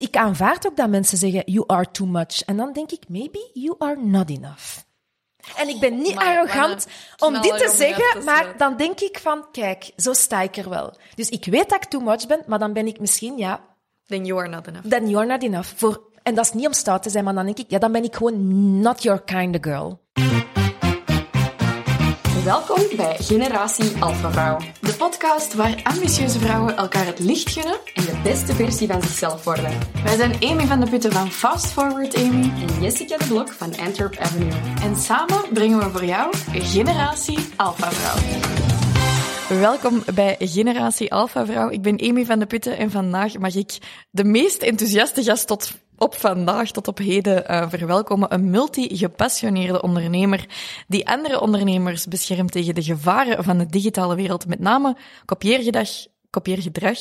Ik aanvaard ook dat mensen zeggen, you are too much. En dan denk ik, maybe you are not enough. En ik ben niet arrogant om dit te zeggen, maar dan denk ik van, kijk, zo sta ik er wel. Dus ik weet dat ik too much ben, maar dan ben ik misschien, then you are not enough. Then you are not enough. En dat is niet om stout te zijn, maar dan denk ik, dan ben ik gewoon not your kind of girl. Welkom bij Generatie Alpha Vrouw, de podcast waar ambitieuze vrouwen elkaar het licht gunnen en de beste versie van zichzelf worden. Wij zijn Amy van de Putten van Fast Forward Amy en Jessica de Blok van Antwerp Avenue. En samen brengen we voor jou Generatie Alpha Vrouw. Welkom bij Generatie Alpha Vrouw. Ik ben Amy van de Putten en vandaag mag ik de meest enthousiaste gast tot op heden verwelkomen. Een multi-gepassioneerde ondernemer die andere ondernemers beschermt tegen de gevaren van de digitale wereld. Met name kopieergedrag,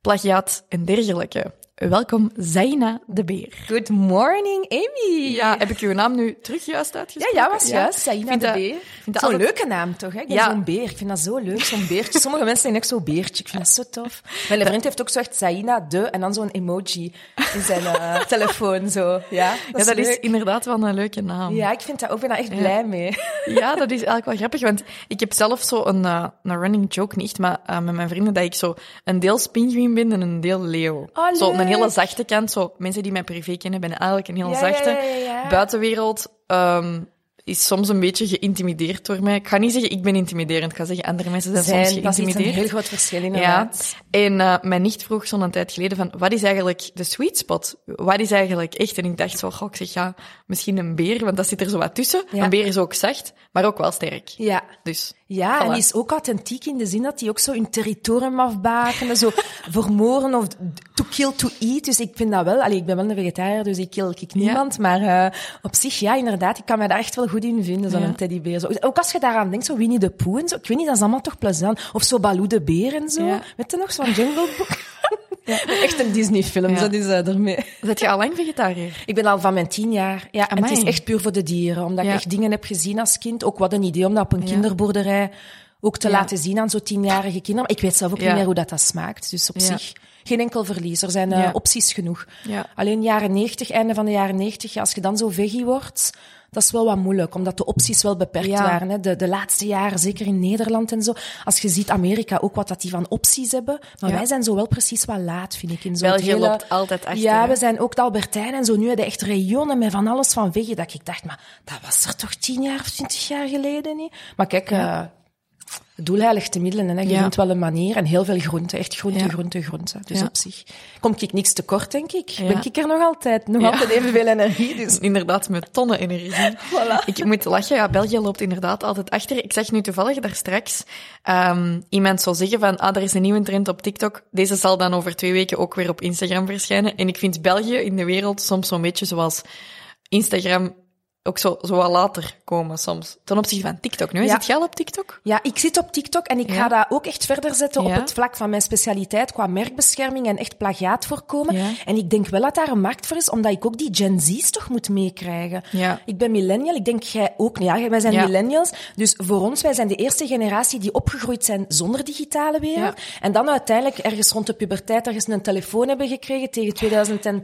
plagiaat en dergelijke. Welkom, Zaïna de Beer. Good morning, Amy. Ja, heb ik uw naam nu terug juist uitgesproken? Ja, was juist. Zaïna de Beer. Zo'n altijd leuke naam, toch? Hè? Ik ben zo'n beer. Ik vind dat zo leuk, zo'n beertje. Sommige mensen zijn echt zo'n beertje. Ik vind dat zo tof. Mijn vriend heeft ook zo echt Zaïna de en dan zo'n emoji in zijn telefoon. Zo. Ja, dat is inderdaad wel een leuke naam. Ja, ik vind dat ook. Ik ben daar echt blij mee. Ja, dat is eigenlijk wel grappig, want ik heb zelf zo een running joke, niet echt, maar met mijn vrienden, dat ik zo een deel pinguïn ben en een deel leeuw. Oh, zo, een hele zachte kant. Zo, mensen die mij privé kennen, ben eigenlijk een heel zachte. Buitenwereld is soms een beetje geïntimideerd door mij. Ik ga niet zeggen, ik ben intimiderend. Ik ga zeggen, andere mensen zijn soms geïntimideerd. Dat is een heel groot verschil inderdaad. Ja. En mijn nicht vroeg zo'n tijd geleden van, wat is eigenlijk de sweet spot? Wat is eigenlijk echt? En ik dacht zo, ik zeg, misschien een beer, want dat zit er zo wat tussen. Ja. Een beer is ook zacht, maar ook wel sterk. Ja. Dus... Ja, voilà. En die is ook authentiek in de zin dat die ook zo hun territorium afbakenen, zo vermoorden of to kill to eat. Dus ik vind dat wel... Allee, ik ben wel een vegetariër, dus ik kill niemand. Maar op zich, inderdaad, ik kan me daar echt wel goed in vinden, zo'n teddybeer. Zo. Ook als je daaraan denkt, zo Winnie de Pooh en zo. Ik weet niet, dat is allemaal toch plezant. Of zo Baloo de Beer en zo. Ja. Weet je nog, zo'n Jungle Book? Ja. Echt een Disney-film, dat is ermee. Ben je al lang vegetariër? Ik ben al van mijn 10 jaar. Ja, en het is echt puur voor de dieren, omdat ik echt dingen heb gezien als kind. Ook wat een idee om dat op een kinderboerderij ook te laten zien aan zo'n 10-jarige kinderen. Maar ik weet zelf ook niet meer hoe dat smaakt. Dus op zich geen enkel verlies. Er zijn opties genoeg. Ja. Alleen einde van de jaren 90, als je dan zo veggie wordt... Dat is wel wat moeilijk, omdat de opties wel beperkt waren. Hè. De laatste jaren, zeker in Nederland en zo. Als je ziet Amerika ook wat dat die van opties hebben. Maar wij zijn zo wel precies wat laat, vind ik. In zo'n België loopt altijd achter. Ja, we zijn ook de Albert Heijn en zo. Nu hebben echt regionen met van alles van veggie. Dat ik dacht, maar dat was er toch 10 jaar of 20 jaar geleden niet? Maar kijk, het doel heiligt de middelen. Hè. Je vindt wel een manier. En heel veel groenten. Echt groenten. Dus op zich kom ik niks tekort, denk ik. Ben ik er nog altijd. Nog altijd evenveel energie. Dus. Inderdaad, met tonnen energie. Voilà. Ik moet lachen. Ja, België loopt inderdaad altijd achter. Ik zag nu toevallig daar straks iemand zou zeggen van er is een nieuwe trend op TikTok. Deze zal dan over 2 weken ook weer op Instagram verschijnen. En ik vind België in de wereld soms zo'n beetje zoals Instagram... ook zo wat later komen soms. Ten opzichte van TikTok. Nu, zit jij al op TikTok? Ja, ik zit op TikTok en ik ga dat ook echt verder zetten op het vlak van mijn specialiteit qua merkbescherming en echt plagiaat voorkomen. Ja. En ik denk wel dat daar een markt voor is, omdat ik ook die Gen Z's toch moet meekrijgen. Ja. Ik ben millennial, ik denk jij ook. Ja, wij zijn millennials. Dus voor ons, wij zijn de eerste generatie die opgegroeid zijn zonder digitale wereld. Ja. En dan uiteindelijk ergens rond de puberteit een telefoon hebben gekregen tegen 2006,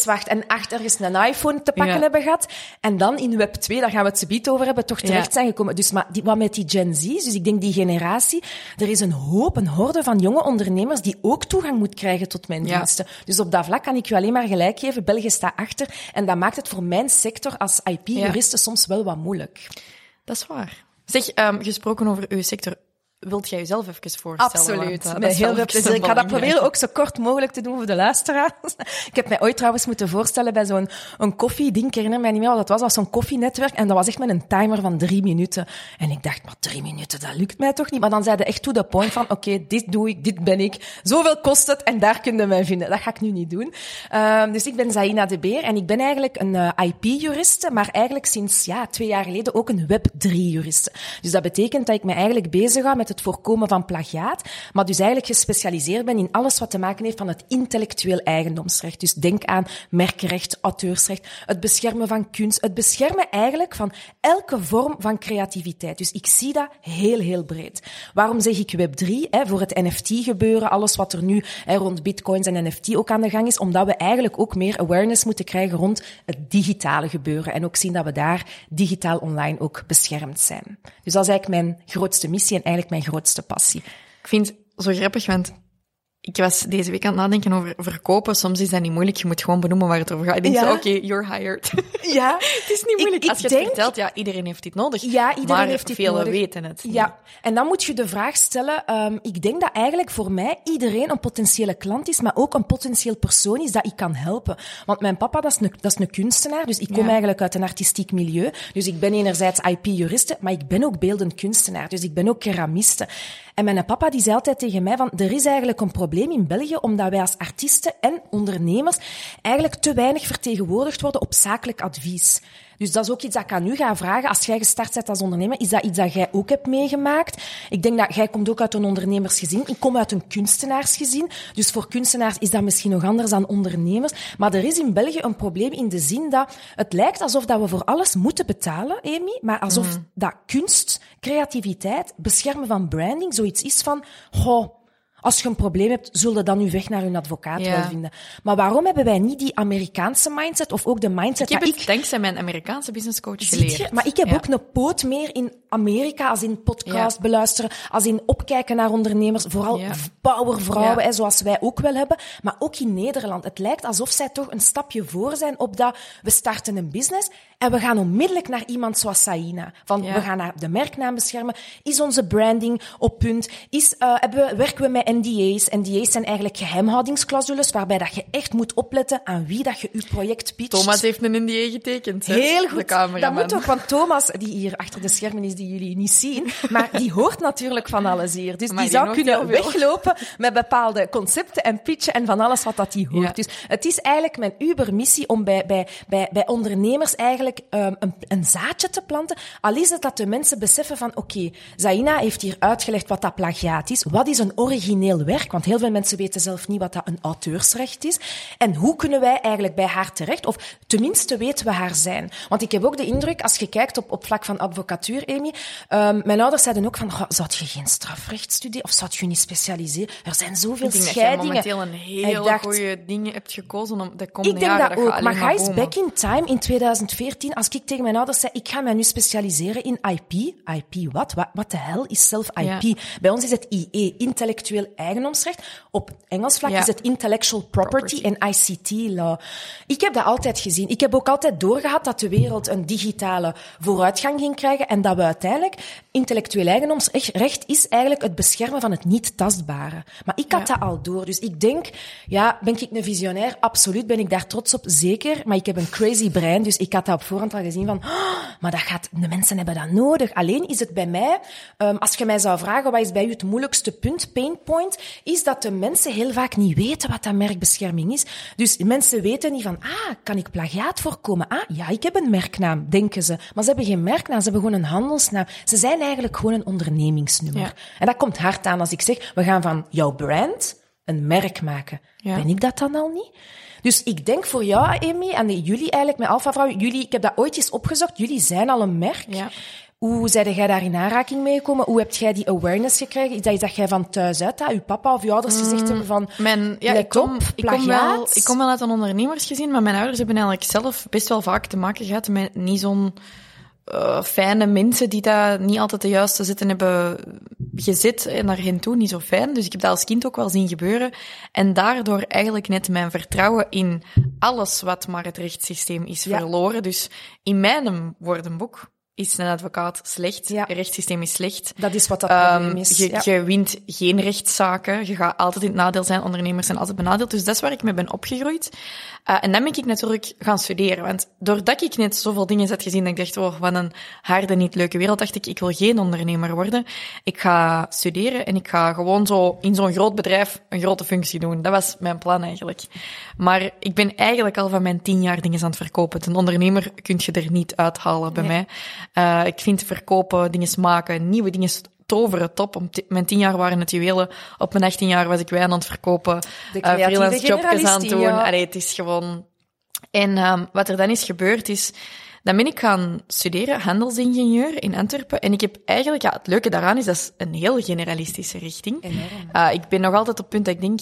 2008 ergens een iPhone te pakken hebben gehad. En dan in web 2, daar gaan we het subiet over hebben, toch terecht zijn gekomen. Dus maar wat met die Gen Z's, dus ik denk die generatie, er is een horde van jonge ondernemers die ook toegang moet krijgen tot mijn diensten. Dus op dat vlak kan ik je alleen maar gelijk geven, België staat achter. En dat maakt het voor mijn sector als IP-juriste soms wel wat moeilijk. Dat is waar. Zeg, gesproken over uw sector... Wilt jij jezelf even voorstellen? Absoluut. Met heel veel plezier. Ik ga dat proberen ook zo kort mogelijk te doen voor de luisteraars. Ik heb mij ooit trouwens moeten voorstellen bij zo'n koffieding. Ik herinner mij niet meer wat dat was. Dat was zo'n koffienetwerk. En dat was echt met een timer van 3 minuten. En ik dacht, maar 3 minuten, dat lukt mij toch niet? Maar dan zeiden echt to the point van, oké, dit doe ik, dit ben ik. Zoveel kost het en daar kun je mij vinden. Dat ga ik nu niet doen. Dus ik ben Zaïna de Beer. En ik ben eigenlijk een IP-juriste. Maar eigenlijk sinds 2 jaar geleden ook een Web3-juriste. Dus dat betekent dat ik me eigenlijk bezig hou met met het voorkomen van plagiaat, maar dus eigenlijk gespecialiseerd ben in alles wat te maken heeft van het intellectueel eigendomsrecht. Dus denk aan merkrecht, auteursrecht, het beschermen van kunst, het beschermen eigenlijk van elke vorm van creativiteit. Dus ik zie dat heel, heel breed. Waarom zeg ik Web3? Voor het NFT-gebeuren, alles wat er nu rond bitcoins en NFT ook aan de gang is, omdat we eigenlijk ook meer awareness moeten krijgen rond het digitale gebeuren en ook zien dat we daar digitaal online ook beschermd zijn. Dus dat is eigenlijk mijn grootste missie en eigenlijk mijn grootste passie. Ik vind het zo grappig, want ik was deze week aan het nadenken over verkopen. Soms is dat niet moeilijk. Je moet gewoon benoemen waar het over gaat. Ik denk, oké, you're hired. Ja. Het is niet moeilijk. Als je het vertelt, iedereen heeft dit nodig. Ja, iedereen heeft dit nodig. Maar velen weten het. Ja. Nee. En dan moet je de vraag stellen. Ik denk dat eigenlijk voor mij iedereen een potentiële klant is, maar ook een potentieel persoon is dat ik kan helpen. Want mijn papa, dat is een kunstenaar. Dus ik kom eigenlijk uit een artistiek milieu. Dus ik ben enerzijds IP-juriste, maar ik ben ook beeldend kunstenaar. Dus ik ben ook keramiste. En mijn papa die zei altijd tegen mij van, er is eigenlijk een probleem in België omdat wij als artiesten en ondernemers eigenlijk te weinig vertegenwoordigd worden op zakelijk advies. Dus dat is ook iets dat ik aan u ga vragen. Als jij gestart bent als ondernemer, is dat iets dat jij ook hebt meegemaakt? Ik denk dat jij komt ook uit een ondernemersgezin. Ik kom uit een kunstenaarsgezin. Dus voor kunstenaars is dat misschien nog anders dan ondernemers. Maar er is in België een probleem in de zin dat het lijkt alsof dat we voor alles moeten betalen, Amy. Maar alsof dat kunst, creativiteit, beschermen van branding zoiets is van... Als je een probleem hebt, zul je dan je weg naar hun advocaat wel vinden. Maar waarom hebben wij niet die Amerikaanse mindset of ook de mindset dat ik... dankzij mijn Amerikaanse businesscoach geleerd. Maar ik heb ook een poot meer in Amerika, als in podcast beluisteren, als in opkijken naar ondernemers, vooral powervrouwen, zoals wij ook wel hebben. Maar ook in Nederland. Het lijkt alsof zij toch een stapje voor zijn op dat we starten een business en we gaan onmiddellijk naar iemand zoals Zaïna. We gaan naar de merknaam beschermen. Is onze branding op punt? Werken we met NDA's. NDA's zijn eigenlijk geheimhoudingsclausules waarbij dat je echt moet opletten aan wie dat je je project pitcht. Thomas heeft een NDA getekend. Hè? Heel goed. Dat moet ook, want Thomas, die hier achter de schermen is, die jullie niet zien, maar die hoort natuurlijk van alles hier. Dus die zou kunnen weglopen met bepaalde concepten en pitchen en van alles wat dat die hoort. Ja. Dus het is eigenlijk mijn ubermissie om bij ondernemers eigenlijk een zaadje te planten, al is het dat de mensen beseffen van oké, Zaïna heeft hier uitgelegd wat dat plagiaat is, wat is een origineel werk, want heel veel mensen weten zelf niet wat dat een auteursrecht is. En hoe kunnen wij eigenlijk bij haar terecht? Of tenminste weten we haar zijn. Want ik heb ook de indruk, als je kijkt op vlak van advocatuur, Amy, mijn ouders zeiden ook van, zou je geen strafrecht studeren? Of zou je niet specialiseren? Er zijn zoveel scheidingen. Ik denk dat je momenteel een hele goede dingen hebt gekozen. Ik denk dat ook, maar ga eens back in time in 2014, als ik tegen mijn ouders zei, ik ga mij nu specialiseren in IP. IP wat? Wat de hel is zelf IP? Ja. Bij ons is het IE, intellectueel eigendomsrecht. Op Engels vlak is het intellectual property en ICT-law. Ik heb dat altijd gezien. Ik heb ook altijd doorgehad dat de wereld een digitale vooruitgang ging krijgen en dat we uiteindelijk intellectueel eigendomsrecht is eigenlijk het beschermen van het niet-tastbare. Maar ik had dat al door. Dus ik denk, ben ik een visionair? Absoluut, ben ik daar trots op, zeker. Maar ik heb een crazy brein, dus ik had dat op voorhand al gezien van, maar dat gaat, de mensen hebben dat nodig. Alleen is het bij mij, als je mij zou vragen, wat is bij u het moeilijkste punt, painpoint, is dat de mensen heel vaak niet weten wat dat merkbescherming is. Dus mensen weten niet van, kan ik plagiaat voorkomen? Ik heb een merknaam, denken ze. Maar ze hebben geen merknaam, ze hebben gewoon een handelsnaam. Ze zijn eigenlijk gewoon een ondernemingsnummer. Ja. En dat komt hard aan als ik zeg, we gaan van jouw brand een merk maken. Ja. Ben ik dat dan al niet? Dus ik denk voor jou, Amy, en jullie eigenlijk met Alpha Vrouw, jullie, ik heb dat ooit eens opgezocht, jullie zijn al een merk. Ja. Hoe zijde jij daar in aanraking mee gekomen? Hoe heb jij die awareness gekregen? Is dat iets dat jij van thuis uit, je papa of je ouders gezegd hebben van... Ik kom wel uit een ondernemersgezin, maar mijn ouders hebben eigenlijk zelf best wel vaak te maken gehad met niet zo'n fijne mensen die daar niet altijd de juiste zitten hebben gezet en naar hen toe, niet zo fijn. Dus ik heb dat als kind ook wel zien gebeuren. En daardoor eigenlijk net mijn vertrouwen in alles wat maar het rechtssysteem is verloren. Dus in mijn woordenboek... is een advocaat slecht, het rechtssysteem is slecht. Dat is wat dat probleem is. Je wint geen rechtszaken, je gaat altijd in het nadeel zijn, ondernemers zijn altijd benadeeld. Dus dat is waar ik mee ben opgegroeid. En dan ben ik natuurlijk gaan studeren. Want doordat ik net zoveel dingen had gezien, dat ik dacht, wat een harde, niet leuke wereld, dacht ik wil geen ondernemer worden. Ik ga studeren en ik ga gewoon zo in zo'n groot bedrijf een grote functie doen. Dat was mijn plan eigenlijk. Maar ik ben eigenlijk al van mijn 10 jaar dingen aan het verkopen. Een ondernemer kun je er niet uithalen bij mij. Ik vind verkopen, dingen maken, nieuwe dingen toveren, top. Om mijn 10 jaar waren het juwelen. Op mijn 18 jaar was ik wijn aan het verkopen. Freelance jobjes aan het doen. Ja. Allee, het is gewoon... En wat er dan is gebeurd is... Dan ben ik gaan studeren, handelsingenieur in Antwerpen. En ik heb eigenlijk... Ja, het leuke daaraan is, dat is een heel generalistische richting. Ik ben nog altijd op het punt dat ik denk...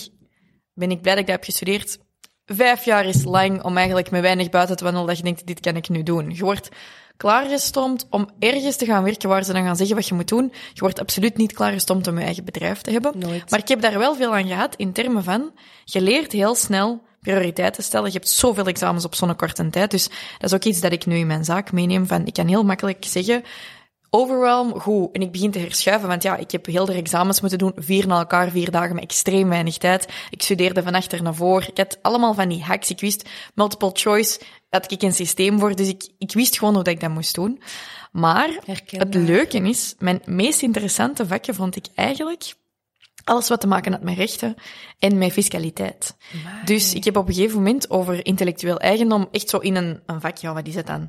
Ben ik blij dat ik dat heb gestudeerd? 5 jaar is lang om eigenlijk met weinig buiten te wandelen dat je denkt, dit kan ik nu doen. Je wordt klaargestoomd om ergens te gaan werken waar ze dan gaan zeggen wat je moet doen. Je wordt absoluut niet klaargestoomd om je eigen bedrijf te hebben. Nooit. Maar ik heb daar wel veel aan gehad in termen van, je leert heel snel prioriteiten stellen. Je hebt zoveel examens op zo'n korte tijd. Dus dat is ook iets dat ik nu in mijn zaak meeneem van, ik kan heel makkelijk zeggen, overwhelm, goed. En ik begin te herschuiven, want ja, ik heb heel de examens moeten doen. 4 na elkaar, 4 dagen met extreem weinig tijd. Ik studeerde van achter naar voor. Ik had allemaal van die hacks. Ik wist, multiple choice, had ik een systeem voor. Dus ik wist gewoon hoe dat ik dat moest doen. Maar het leuke is, mijn meest interessante vakken vond ik eigenlijk alles wat te maken had met rechten en met fiscaliteit. Amai. Dus ik heb op een gegeven moment over intellectueel eigendom echt zo in een vak, ja, wat is dat dan?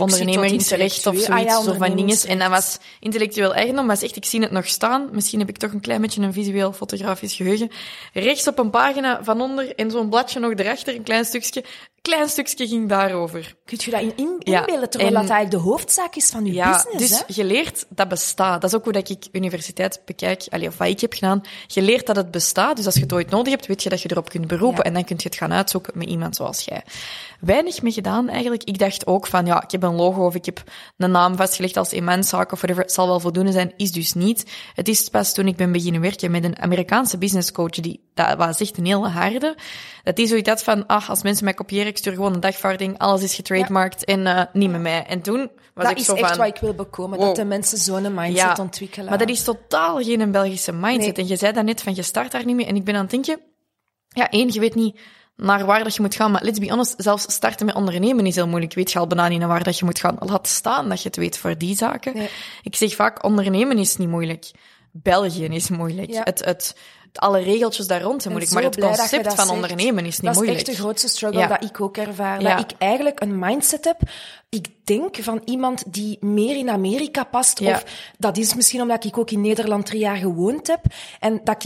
Ondernemingsrecht of zoiets, zo van dinges. En dat was intellectueel eigendom, was echt, ik zie het nog staan. Misschien heb ik toch een klein beetje een visueel fotografisch geheugen. Rechts op een pagina van onder en zo'n bladje nog erachter, een klein stukje ging daarover. Kunt je dat inbeelden, terwijl dat eigenlijk de hoofdzaak is van je business? Dus je leert dat bestaat. Dat is ook hoe ik universiteit bekijk, of wat ik heb gedaan. Je leert dat het bestaat, dus als je het ooit nodig hebt, weet je dat je erop kunt beroepen en dan kun je het gaan uitzoeken met iemand zoals jij. Weinig mee gedaan eigenlijk. Ik dacht ook van, ja, ik heb een logo of ik heb een naam vastgelegd als eenmanszaak of whatever. Het zal wel voldoende zijn, is dus niet. Het is pas toen ik ben beginnen werken met een Amerikaanse businesscoach, dat was echt een hele harde. Dat is zoiets dat van, als mensen mij kopiëren, ik stuur gewoon een dagvaarding, alles is getrademarkt en niet met mij. En toen was dat ik zo van... Dat is echt wat ik wil bekomen, wow. Dat de mensen zo'n mindset ontwikkelen. Maar dat is totaal geen Belgische mindset. Nee. En je zei dat net van, je start daar niet mee. En ik ben aan het denken, je weet niet naar waar dat je moet gaan. Maar let's be honest, zelfs starten met ondernemen is heel moeilijk. Weet je al bijna niet naar waar dat je moet gaan. Laat staan dat je het weet voor die zaken. Nee. Ik zeg vaak, ondernemen is niet moeilijk. België is moeilijk. Ja. Alle regeltjes daar rond zijn moeilijk, maar het concept van ondernemen is niet moeilijk. Dat is echt de grootste struggle dat ik ook ervaar. Ja. Dat ik eigenlijk een mindset heb, ik denk van iemand die meer in Amerika past, of dat is misschien omdat ik ook in Nederland 3 jaar gewoond heb, en dat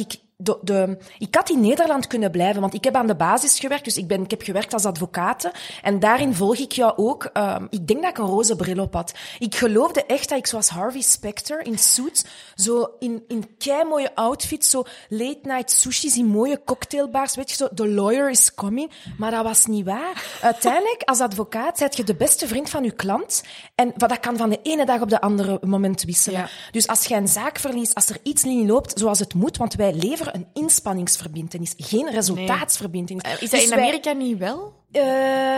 ik had in Nederland kunnen blijven, want ik heb aan de basis gewerkt, dus ik heb gewerkt als advocaat. En daarin volg ik jou ook. Ik denk dat ik een roze bril op had. Ik geloofde echt dat ik zoals Harvey Specter in Suits, zo in keimooie outfits, zo late night sushis in mooie cocktailbars, weet je, zo the lawyer is coming. Maar dat was niet waar. Uiteindelijk, als advocaat, zijt je de beste vriend van je klant. En dat kan van de ene dag op de andere moment wisselen. Ja. Dus als jij een zaak verliest, als er iets niet loopt zoals het moet, want wij leveren een inspanningsverbintenis, geen resultaatsverbintenis. Nee. Is dat dus in Amerika niet wel?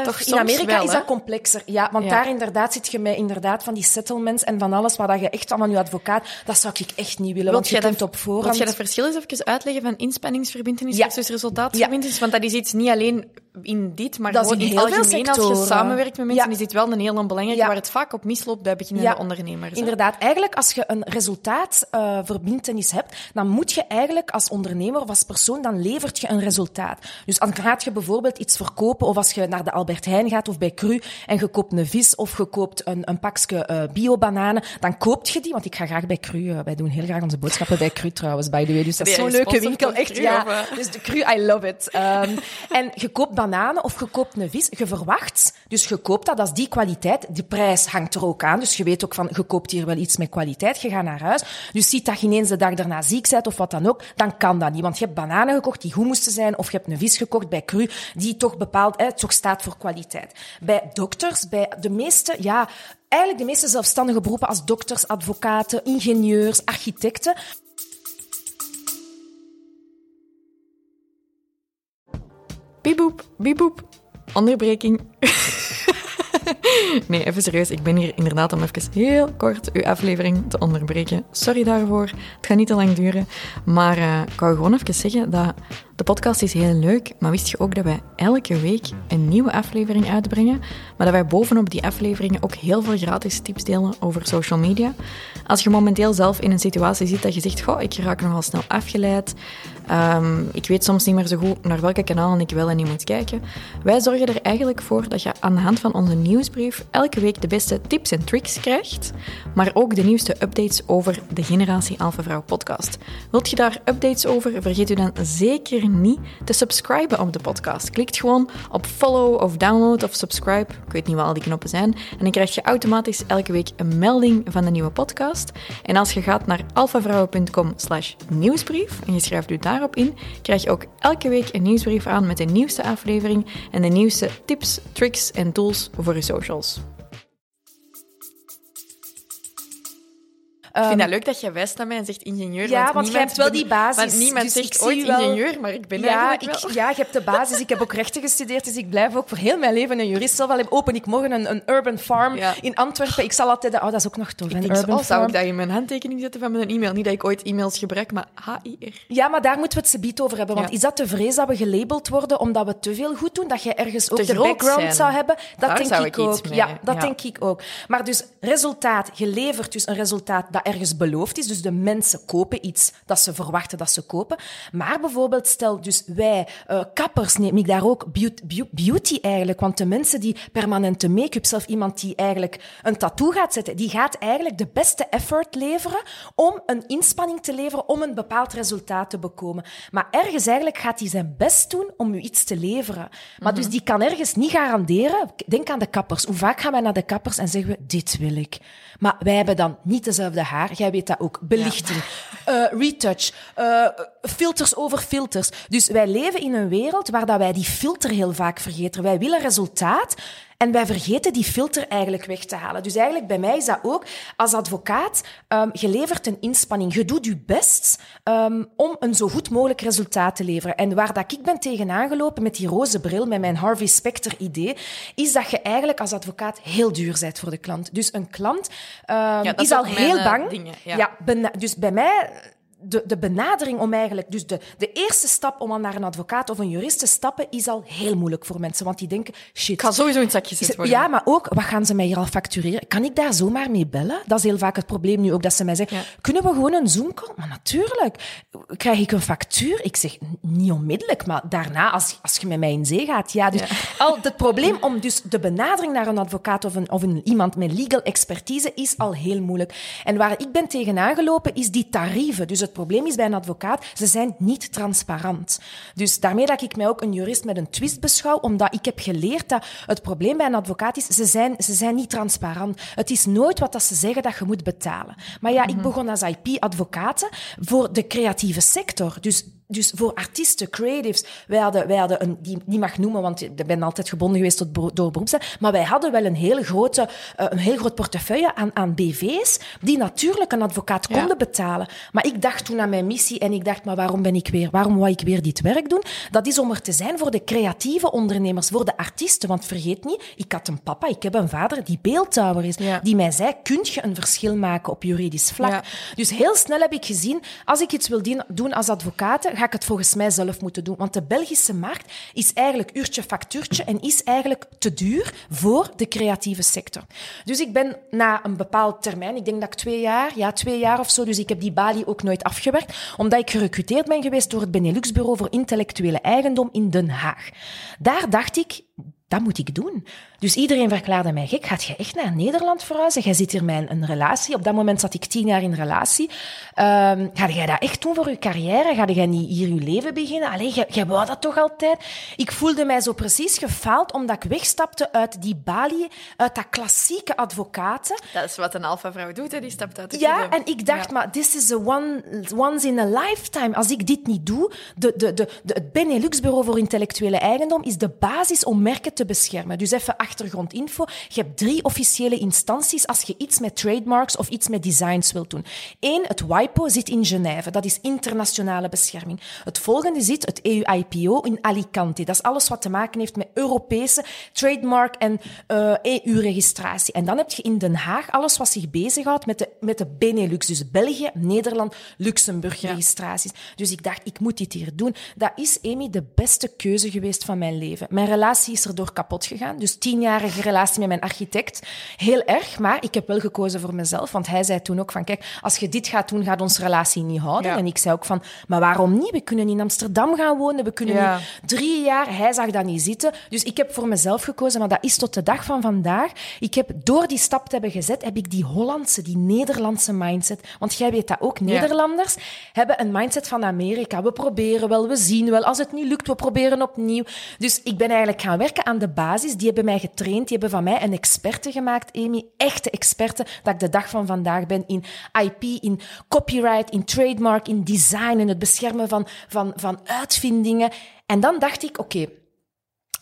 Toch in Amerika wel, is dat complexer. Ja, want daar inderdaad zit je met inderdaad van die settlements en van alles waar je echt allemaal je advocaat... Dat zou ik echt niet willen, want je kunt op voorhand... Wilt jij dat verschil eens even uitleggen van inspanningsverbintenis versus resultaatsverbintenis? Ja. Want dat is iets niet alleen in dit, maar dat gewoon in heel algemeen als je samenwerkt met mensen. Ja. Is dit wel een heel belangrijke waar het vaak op misloopt bij beginnende ondernemers. Inderdaad. Eigenlijk, als je een resultaatverbintenis hebt, dan moet je eigenlijk als ondernemer of als persoon, dan levert je een resultaat. Dus dan gaat je bijvoorbeeld iets verkopen of als je naar de Albert Heijn gaat of bij Cru en je koopt een vis of je koopt een pakje bio-bananen, dan koopt je die, want ik ga graag bij Cru, wij doen heel graag onze boodschappen bij Cru trouwens, by the way, dus dat is zo'n leuke winkel, echt Cru, dus de Cru, I love it. En je koopt bananen of je koopt een vis, je verwacht, dus je koopt dat, dat is die kwaliteit, de prijs hangt er ook aan, dus je weet ook van, je koopt hier wel iets met kwaliteit, je gaat naar huis, dus ziet dat je ineens de dag daarna ziek bent of wat dan ook, dan kan dat niet, want je hebt bananen gekocht die goed moesten zijn, of je hebt een vis gekocht bij Cru, die toch bepaald toch staat voor kwaliteit. Bij dokters, bij de meeste, eigenlijk de meeste zelfstandige beroepen als dokters, advocaten, ingenieurs, architecten. Bieboep, bieboep, onderbreking. Nee, even serieus. Ik ben hier inderdaad om even heel kort uw aflevering te onderbreken. Sorry daarvoor. Het gaat niet te lang duren. Maar ik wou gewoon even zeggen dat De podcast is heel leuk, maar wist je ook dat wij elke week een nieuwe aflevering uitbrengen, maar dat wij bovenop die afleveringen ook heel veel gratis tips delen over social media. Als je momenteel zelf in een situatie zit dat je zegt, goh, ik raak nogal snel afgeleid, ik weet soms niet meer zo goed naar welke kanalen ik wel en niet moet kijken. Wij zorgen er eigenlijk voor dat je aan de hand van onze nieuwsbrief elke week de beste tips en tricks krijgt, maar ook de nieuwste updates over de Generatie Alpha Vrouw podcast. Wilt je daar updates over? Vergeet u dan zeker niet te subscriben op de podcast. Klikt gewoon op follow of download of subscribe. Ik weet niet waar al die knoppen zijn. En dan krijg je automatisch elke week een melding van de nieuwe podcast. En als je gaat naar alfavrouwen.com/nieuwsbrief en je schrijft u daarop in, krijg je ook elke week een nieuwsbrief aan met de nieuwste aflevering en de nieuwste tips, tricks en tools voor je socials. Ik vind dat leuk dat jij wijst naar mij en zegt ingenieur. Ja, want je hebt wel die basis. Want niemand dus zegt ooit ingenieur, maar ik ben eigenlijk wel. Ja, je hebt de basis. Ik heb ook rechten gestudeerd, dus ik blijf ook voor heel mijn leven een jurist. Zelf al open ik morgen een urban farm in Antwerpen. Ik zal altijd... dat is ook nog tof, een urban farm. Zou ik dat in mijn handtekening zetten van mijn e-mail? Niet dat ik ooit e-mails gebruik, maar HIR. Ja, maar daar moeten we het subiet over hebben. Want is dat de vrees dat we gelabeld worden omdat we te veel goed doen? Dat je ergens ook de background zijn. Zou hebben? Dat denk ik ook. Ja, dat denk ik ook. Maar dus resultaat geleverd, dus een resultaat dat ergens beloofd is. Dus de mensen kopen iets dat ze verwachten dat ze kopen. Maar bijvoorbeeld, stel dus wij, kappers neem ik daar ook, beauty eigenlijk. Want de mensen die permanente make-up, zelf iemand die eigenlijk een tattoo gaat zetten, die gaat eigenlijk de beste effort leveren om een inspanning te leveren, om een bepaald resultaat te bekomen. Maar ergens eigenlijk gaat hij zijn best doen om u iets te leveren. Maar dus die kan ergens niet garanderen. Denk aan de kappers. Hoe vaak gaan wij naar de kappers en zeggen we, dit wil ik. Maar wij hebben dan niet dezelfde haar, jij weet dat ook, belichting, retouch, filters over filters. Dus wij leven in een wereld waar dat wij die filter heel vaak vergeten. Wij willen resultaat en wij vergeten die filter eigenlijk weg te halen. Dus eigenlijk bij mij is dat ook, als advocaat, je levert een inspanning. Je doet je best om een zo goed mogelijk resultaat te leveren. En waar dat ik ben tegenaan gelopen met die roze bril, met mijn Harvey Specter idee, is dat je eigenlijk als advocaat heel duur bent voor de klant. Dus een klant is al heel bang. Dingen, dus bij mij... De benadering om eigenlijk... Dus de eerste stap om al naar een advocaat of een jurist te stappen is al heel moeilijk voor mensen. Want die denken, shit... Ik ga sowieso in het zakje zitten worden. Ja, maar ook, wat gaan ze mij hier al factureren? Kan ik daar zomaar mee bellen? Dat is heel vaak het probleem nu ook, dat ze mij zeggen... Ja. Kunnen we gewoon een Zoom-call? Maar natuurlijk. Krijg ik een factuur? Ik zeg, niet onmiddellijk, maar daarna, als je met mij in zee gaat... Ja, dus al het probleem om dus de benadering naar een advocaat of iemand met legal expertise is al heel moeilijk. En waar ik ben tegenaan gelopen, is die tarieven. Dus het probleem is bij een advocaat, ze zijn niet transparant. Dus daarmee dat ik mij ook een jurist met een twist beschouw, omdat ik heb geleerd dat het probleem bij een advocaat is, ze zijn niet transparant. Het is nooit wat dat ze zeggen dat je moet betalen. Maar ja, ik begon als IP-advocaten voor de creatieve sector. Dus voor artiesten, creatives, wij hadden een... Die mag noemen, want ik ben altijd gebonden geweest door beroepszaak. Maar wij hadden wel een heel groot portefeuille aan BV's die natuurlijk een advocaat konden betalen. Maar ik dacht toen aan mijn missie en ik dacht, maar waarom wou ik weer dit werk doen? Dat is om er te zijn voor de creatieve ondernemers, voor de artiesten. Want vergeet niet, ik had een papa, ik heb een vader die beeldhouwer is, die mij zei, kun je een verschil maken op juridisch vlak? Ja. Dus heel snel heb ik gezien, als ik iets wil doen als advocaat, ga ik het volgens mij zelf moeten doen. Want de Belgische markt is eigenlijk uurtje factuurtje en is eigenlijk te duur voor de creatieve sector. Dus ik ben na een bepaald termijn, ik denk dat ik 2 jaar of zo, dus ik heb die balie ook nooit afgewerkt, omdat ik gerecruiteerd ben geweest door het Benelux-bureau voor intellectuele eigendom in Den Haag. Daar dacht ik, dat moet ik doen. Dus iedereen verklaarde mij gek. Gaat jij echt naar Nederland verhuizen? Jij zit hier met een relatie. Op dat moment zat ik 10 jaar in relatie. Ga jij dat echt doen voor je carrière? Ga jij niet hier je leven beginnen? Allee, jij wou dat toch altijd? Ik voelde mij zo precies gefaald, omdat ik wegstapte uit die balie, uit dat klassieke advocaten. Dat is wat een alfavrouw doet, hè? Die stapt uit. Ja, en ik dacht, maar this is a once in a lifetime. Als ik dit niet doe, het Benelux-bureau voor intellectuele eigendom is de basis om merken te beschermen. Dus even achtergrondinfo. Je hebt 3 officiële instanties als je iets met trademarks of iets met designs wilt doen. 1, het WIPO zit in Genève. Dat is internationale bescherming. Het volgende zit het EUIPO in Alicante. Dat is alles wat te maken heeft met Europese trademark en EU-registratie. En dan heb je in Den Haag alles wat zich bezighoudt met de Benelux. Dus België, Nederland, Luxemburg registraties. Ja. Dus ik dacht, ik moet dit hier doen. Dat is, Amy, de beste keuze geweest van mijn leven. Mijn relatie is erdoor kapot gegaan. Dus 10-jarige relatie met mijn architect. Heel erg, maar ik heb wel gekozen voor mezelf. Want hij zei toen ook van, kijk, als je dit gaat doen, gaat onze relatie niet houden. Ja. En ik zei ook van, maar waarom niet? We kunnen in Amsterdam gaan wonen. We kunnen niet 3 jaar. Hij zag dat niet zitten. Dus ik heb voor mezelf gekozen. Maar dat is tot de dag van vandaag. Ik heb door die stap te hebben gezet, heb ik die Hollandse, die Nederlandse mindset. Want jij weet dat ook. Nederlanders hebben een mindset van Amerika. We proberen wel, we zien wel. Als het niet lukt, we proberen opnieuw. Dus ik ben eigenlijk gaan werken aan de basis. Die hebben mij getraind. Die hebben van mij een experte gemaakt, Amy. Echte experte. Dat ik de dag van vandaag ben in IP, in copyright, in trademark, in design, in het beschermen van uitvindingen. En dan dacht ik, oké,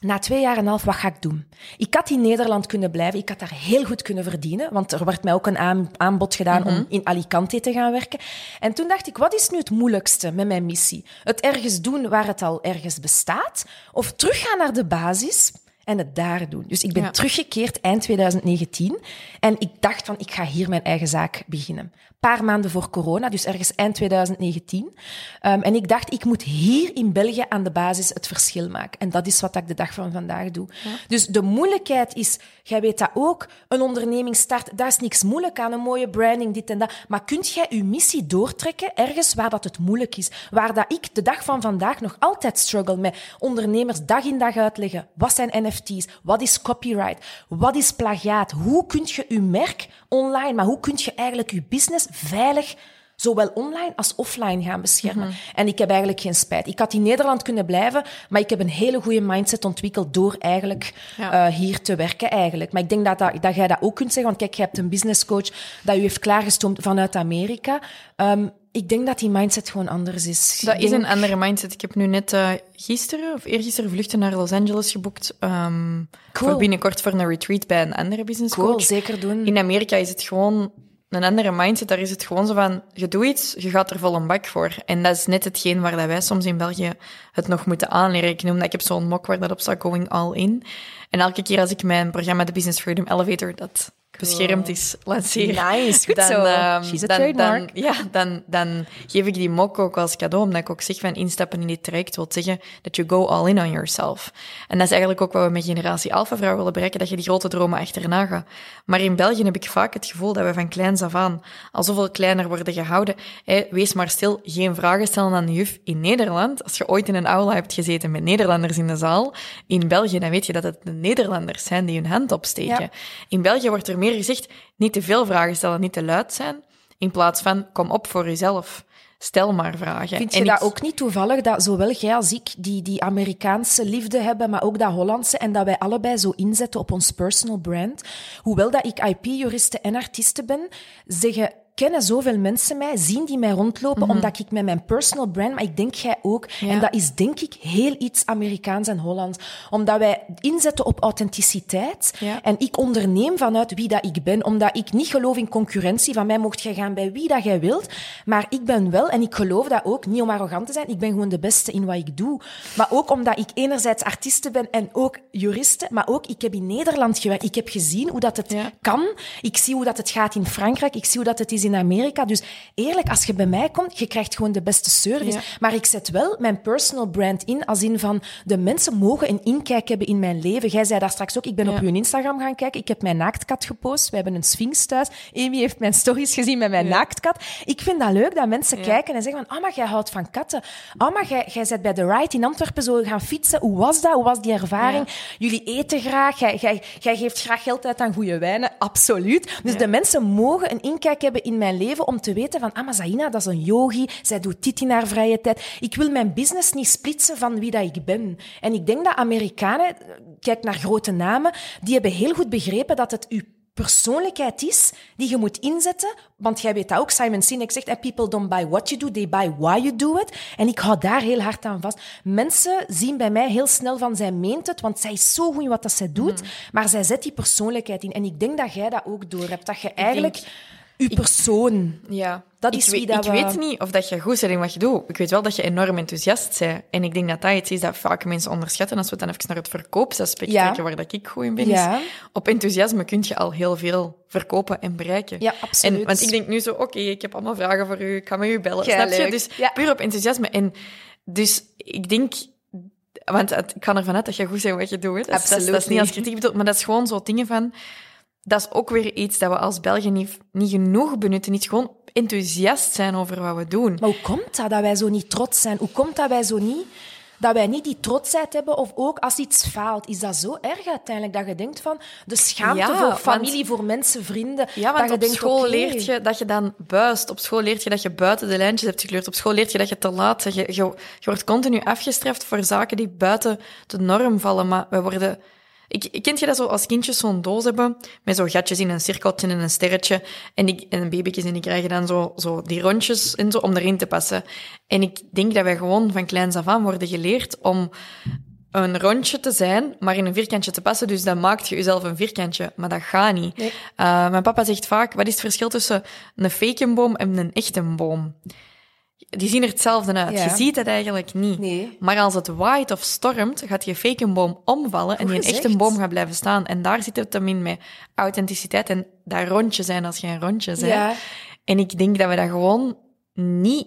na 2,5 jaar, wat ga ik doen? Ik had in Nederland kunnen blijven. Ik had daar heel goed kunnen verdienen. Want er werd mij ook een aanbod gedaan om in Alicante te gaan werken. En toen dacht ik, wat is nu het moeilijkste met mijn missie? Het ergens doen waar het al ergens bestaat? Of teruggaan naar de basis en het daar doen? Dus ik ben teruggekeerd eind 2019. En ik dacht van, ik ga hier mijn eigen zaak beginnen. Paar maanden voor corona, dus ergens eind 2019. En ik dacht, ik moet hier in België aan de basis het verschil maken. En dat is wat ik de dag van vandaag doe. Ja. Dus de moeilijkheid is, jij weet dat ook, een onderneming start, daar is niks moeilijk aan, een mooie branding, dit en dat. Maar kunt jij je missie doortrekken ergens waar dat het moeilijk is? Waar dat ik de dag van vandaag nog altijd struggle met ondernemers dag in dag uitleggen. Wat zijn NFT's? Wat is copyright? Wat is plagiaat? Hoe kun je je merk online, maar hoe kun je eigenlijk je business veilig, zowel online als offline gaan beschermen. Mm-hmm. En ik heb eigenlijk geen spijt. Ik had in Nederland kunnen blijven, maar ik heb een hele goede mindset ontwikkeld door eigenlijk hier te werken eigenlijk. Maar ik denk dat jij dat ook kunt zeggen, want kijk, je hebt een businesscoach dat u heeft klaargestoomd vanuit Amerika. Ik denk dat die mindset gewoon anders is. Dat is een andere mindset. Ik heb nu net gisteren of eergisteren vluchten naar Los Angeles geboekt. Cool. Voor binnenkort voor een retreat bij een andere businesscoach. Cool, zeker doen. In Amerika is het gewoon een andere mindset, daar is het gewoon zo van, je doet iets, je gaat er vol een bak voor. En dat is net hetgeen waar dat wij soms in België het nog moeten aanleren. Ik noem dat, ik heb zo'n mok waar dat op staat, going all in. En elke keer als ik mijn programma, de Business Freedom Elevator, dat beschermd is, lanceer. Nice, goed dan, zo. She's a trademark. Dan geef ik die mok ook als cadeau, omdat ik ook zeg van instappen in dit traject wil zeggen dat you go all in on yourself. En dat is eigenlijk ook wat we met Generatie Alpha Vrouw willen bereiken, dat je die grote dromen achterna gaat. Maar in België heb ik vaak het gevoel dat we van kleins af aan al zoveel kleiner worden gehouden. Wees maar stil, geen vragen stellen aan de juf in Nederland. Als je ooit in een aula hebt gezeten met Nederlanders in de zaal, in België, dan weet je dat het de Nederlanders zijn die hun hand opsteken. Ja. In België wordt er meer gezegd, niet te veel vragen stellen, niet te luid zijn, in plaats van kom op voor jezelf. Stel maar vragen. Vind je dat ook niet toevallig dat zowel jij als ik die Amerikaanse liefde hebben, maar ook dat Hollandse, en dat wij allebei zo inzetten op ons personal brand? Hoewel dat ik IP-juriste en artiesten ben, zeggen, kennen zoveel mensen mij, zien die mij rondlopen, omdat ik met mijn personal brand, maar ik denk jij ook, en dat is denk ik heel iets Amerikaans en Hollands, omdat wij inzetten op authenticiteit, en ik onderneem vanuit wie dat ik ben, omdat ik niet geloof in concurrentie, van mij mocht jij gaan bij wie dat jij wilt, maar ik ben wel, en ik geloof dat ook, niet om arrogant te zijn, ik ben gewoon de beste in wat ik doe, maar ook omdat ik enerzijds artieste ben en ook juriste, maar ook, ik heb in Nederland gewerkt, ik heb gezien hoe dat het kan, ik zie hoe dat het gaat in Frankrijk, ik zie hoe dat het is in Amerika. Dus eerlijk, als je bij mij komt, je krijgt gewoon de beste service. Ja. Maar ik zet wel mijn personal brand in, als in van, de mensen mogen een inkijk hebben in mijn leven. Jij zei daar straks ook, ik ben op uw Instagram gaan kijken, ik heb mijn naaktkat gepost, we hebben een Sphinx thuis, Amy heeft mijn stories gezien met mijn naaktkat. Ik vind dat leuk, dat mensen kijken en zeggen van, oh, maar jij houdt van katten. Oh, maar jij bent bij de ride in Antwerpen zo gaan fietsen. Hoe was dat? Hoe was die ervaring? Ja. Jullie eten graag, jij geeft graag geld uit aan goede wijnen. Absoluut. Dus de mensen mogen een inkijk hebben in mijn leven om te weten van, ah, maar Zaïna, dat is een yogi, zij doet dit in haar vrije tijd. Ik wil mijn business niet splitsen van wie dat ik ben. En ik denk dat Amerikanen, kijk naar grote namen, die hebben heel goed begrepen dat het uw persoonlijkheid is die je moet inzetten. Want jij weet dat ook, Simon Sinek zegt, people don't buy what you do, they buy why you do it. En ik hou daar heel hard aan vast. Mensen zien bij mij heel snel van, zij meent het, want zij is zo goed in wat dat zij doet, maar zij zet die persoonlijkheid in. En ik denk dat jij dat ook door hebt, dat je eigenlijk... Uw persoon. Ja. Dat is wie dat we... Ik weet niet of dat je goed bent in wat je doet. Ik weet wel dat je enorm enthousiast bent. En ik denk dat dat iets is dat vaak mensen onderschatten. Als we dan even naar het verkoopsaspect kijken, waar dat ik goed in ben. Ja. Op enthousiasme kun je al heel veel verkopen en bereiken. Ja, absoluut. En, want ik denk nu zo, oké, ik heb allemaal vragen voor u. Ik ga met u bellen. Snap je? Dus puur op enthousiasme. En dus ik denk... Want ik ga ervan uit dat je goed bent in wat je doet. Dat is niet als kritiek bedoeld. Maar dat is gewoon zo dingen van... Dat is ook weer iets dat we als Belgen niet genoeg benutten. Niet gewoon enthousiast zijn over wat we doen. Maar hoe komt dat wij zo niet trots zijn? Hoe komt dat wij zo niet... Dat wij niet die trotsheid hebben, of ook als iets faalt. Is dat zo erg uiteindelijk, dat je denkt van... De schaamte voor familie, voor mensen, vrienden... Ja, want dat je op denkt, school leert je dat je dan buist. Op school leert je dat je buiten de lijntjes hebt gekleurd. Op school leert je dat je te laat bent. Je wordt continu afgestraft voor zaken die buiten de norm vallen. Maar we worden... Kent je dat zo als kindjes zo'n doos hebben, met zo gatjes in een cirkeltje en een sterretje, en baby's, en die krijgen dan zo die rondjes en zo om erin te passen. En ik denk dat wij gewoon van kleins af aan worden geleerd om een rondje te zijn, maar in een vierkantje te passen, dus dan maak je jezelf een vierkantje. Maar dat gaat niet. Nee. Mijn papa zegt vaak, wat is het verschil tussen een fakenboom en een echte boom? Die zien er hetzelfde uit. Ja. Je ziet het eigenlijk niet. Nee. Maar als het waait of stormt, gaat je fakenboom omvallen en je een echte boom gaat blijven staan. En daar zit het dan in met authenticiteit en dat rondje zijn als je een rondje bent. Ja. En ik denk dat we dat gewoon niet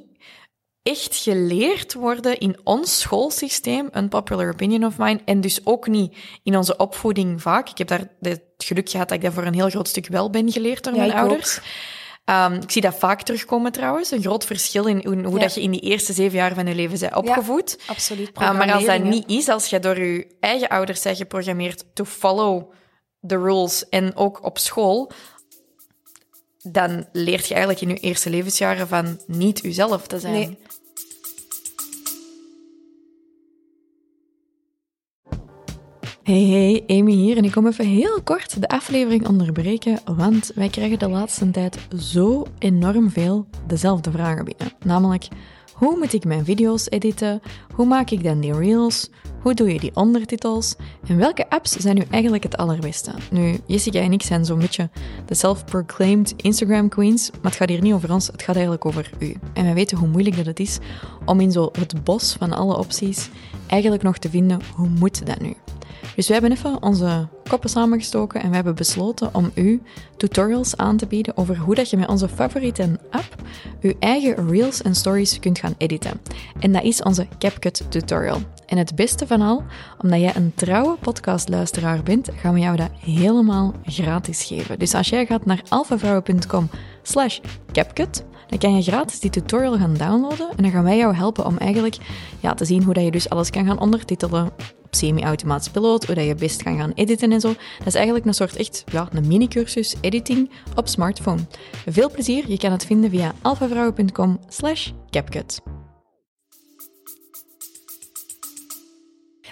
echt geleerd worden in ons schoolsysteem, een popular opinion of mine, en dus ook niet in onze opvoeding vaak. Ik heb daar het geluk gehad dat ik dat voor een heel groot stuk wel ben geleerd door mijn ouders. Ik zie dat vaak terugkomen trouwens. Een groot verschil in hoe dat je in die eerste 7 jaar van je leven bent opgevoed. Ja, absoluut. Maar als dat niet is, als je door je eigen ouders bent geprogrammeerd to follow the rules en ook op school, dan leert je eigenlijk in je eerste levensjaren van niet jezelf te zijn. Nee. Hey, Amy hier en ik kom even heel kort de aflevering onderbreken, want wij krijgen de laatste tijd zo enorm veel dezelfde vragen binnen. Namelijk, hoe moet ik mijn video's editen? Hoe maak ik dan die reels? Hoe doe je die ondertitels? En welke apps zijn nu eigenlijk het allerbeste? Nu, Jessica en ik zijn zo'n beetje de self-proclaimed Instagram queens, maar het gaat hier niet over ons, het gaat eigenlijk over u. En wij weten hoe moeilijk dat het is om in zo het bos van alle opties eigenlijk nog te vinden, hoe moet dat nu? Dus we hebben even onze koppen samengestoken en we hebben besloten om u tutorials aan te bieden over hoe dat je met onze favoriete app uw eigen reels en stories kunt gaan editen. En dat is onze CapCut tutorial. En het beste van al, omdat jij een trouwe podcastluisteraar bent, gaan we jou dat helemaal gratis geven. Dus als jij gaat naar alfavrouwen.com/CapCut, dan kan je gratis die tutorial gaan downloaden en dan gaan wij jou helpen om eigenlijk te zien hoe dat je dus alles kan gaan ondertitelen. Op semi-automatisch piloot, hoe je best gaan editen en zo. Dat is eigenlijk een soort echt, een mini-cursus editing op smartphone. Veel plezier, je kan het vinden via alfavrouwen.com/CapCut.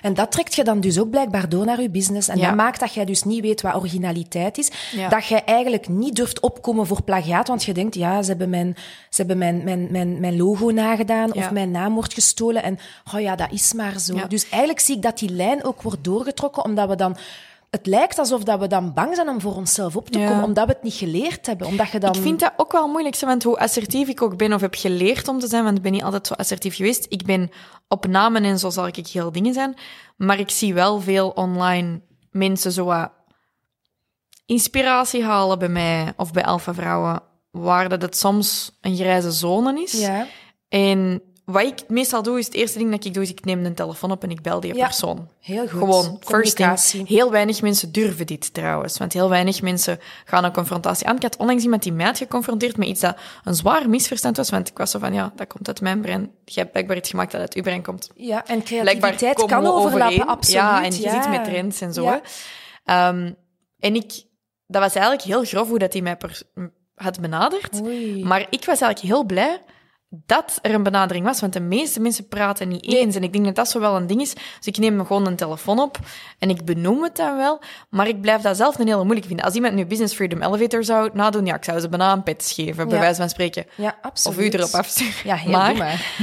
En dat trekt je dan dus ook blijkbaar door naar je business. En dat maakt dat jij dus niet weet wat originaliteit is. Ja. Dat jij eigenlijk niet durft opkomen voor plagiaat. Want je denkt, ze hebben mijn logo nagedaan of mijn naam wordt gestolen. En dat is maar zo. Ja. Dus eigenlijk zie ik dat die lijn ook wordt doorgetrokken, omdat we dan... Het lijkt alsof dat we dan bang zijn om voor onszelf op te komen, omdat we het niet geleerd hebben. Omdat je dan... Ik vind dat ook wel moeilijk, want hoe assertief ik ook ben of heb geleerd om te zijn, want ik ben niet altijd zo assertief geweest. Ik ben op namen en zo zal ik heel dingen zijn. Maar ik zie wel veel online mensen zo wat inspiratie halen bij mij of bij Alpha Vrouwen, waar dat het soms een grijze zone is. Ja. En... Wat ik meestal doe, is het eerste ding dat ik doe, is ik neem een telefoon op en ik bel die persoon. Heel goed. Gewoon, first thing. Heel weinig mensen durven dit trouwens, want heel weinig mensen gaan een confrontatie aan. Ik had onlangs iemand die mij had geconfronteerd met iets dat een zwaar misverstand was, want ik was zo van, dat komt uit mijn brein. Jij hebt blijkbaar iets gemaakt dat uit uw brein komt. Ja, en creativiteit kan overlappen, absoluut. Ja, en je zit met trends en zo. Ja. Dat was eigenlijk heel grof hoe dat hij mij had benaderd. Oei. Maar ik was eigenlijk heel blij... dat er een benadering was, want de meeste mensen praten niet eens. En ik denk dat dat zo wel een ding is. Dus ik neem gewoon een telefoon op en ik benoem het dan wel, maar ik blijf dat zelf een hele moeilijk vinden. Als iemand nu Business Freedom Elevator zou nadoen, ja, ik zou ze bijna een pet geven, bij wijze van spreken. Ja, absoluut. Of u erop afsturen. Ja, heel maar.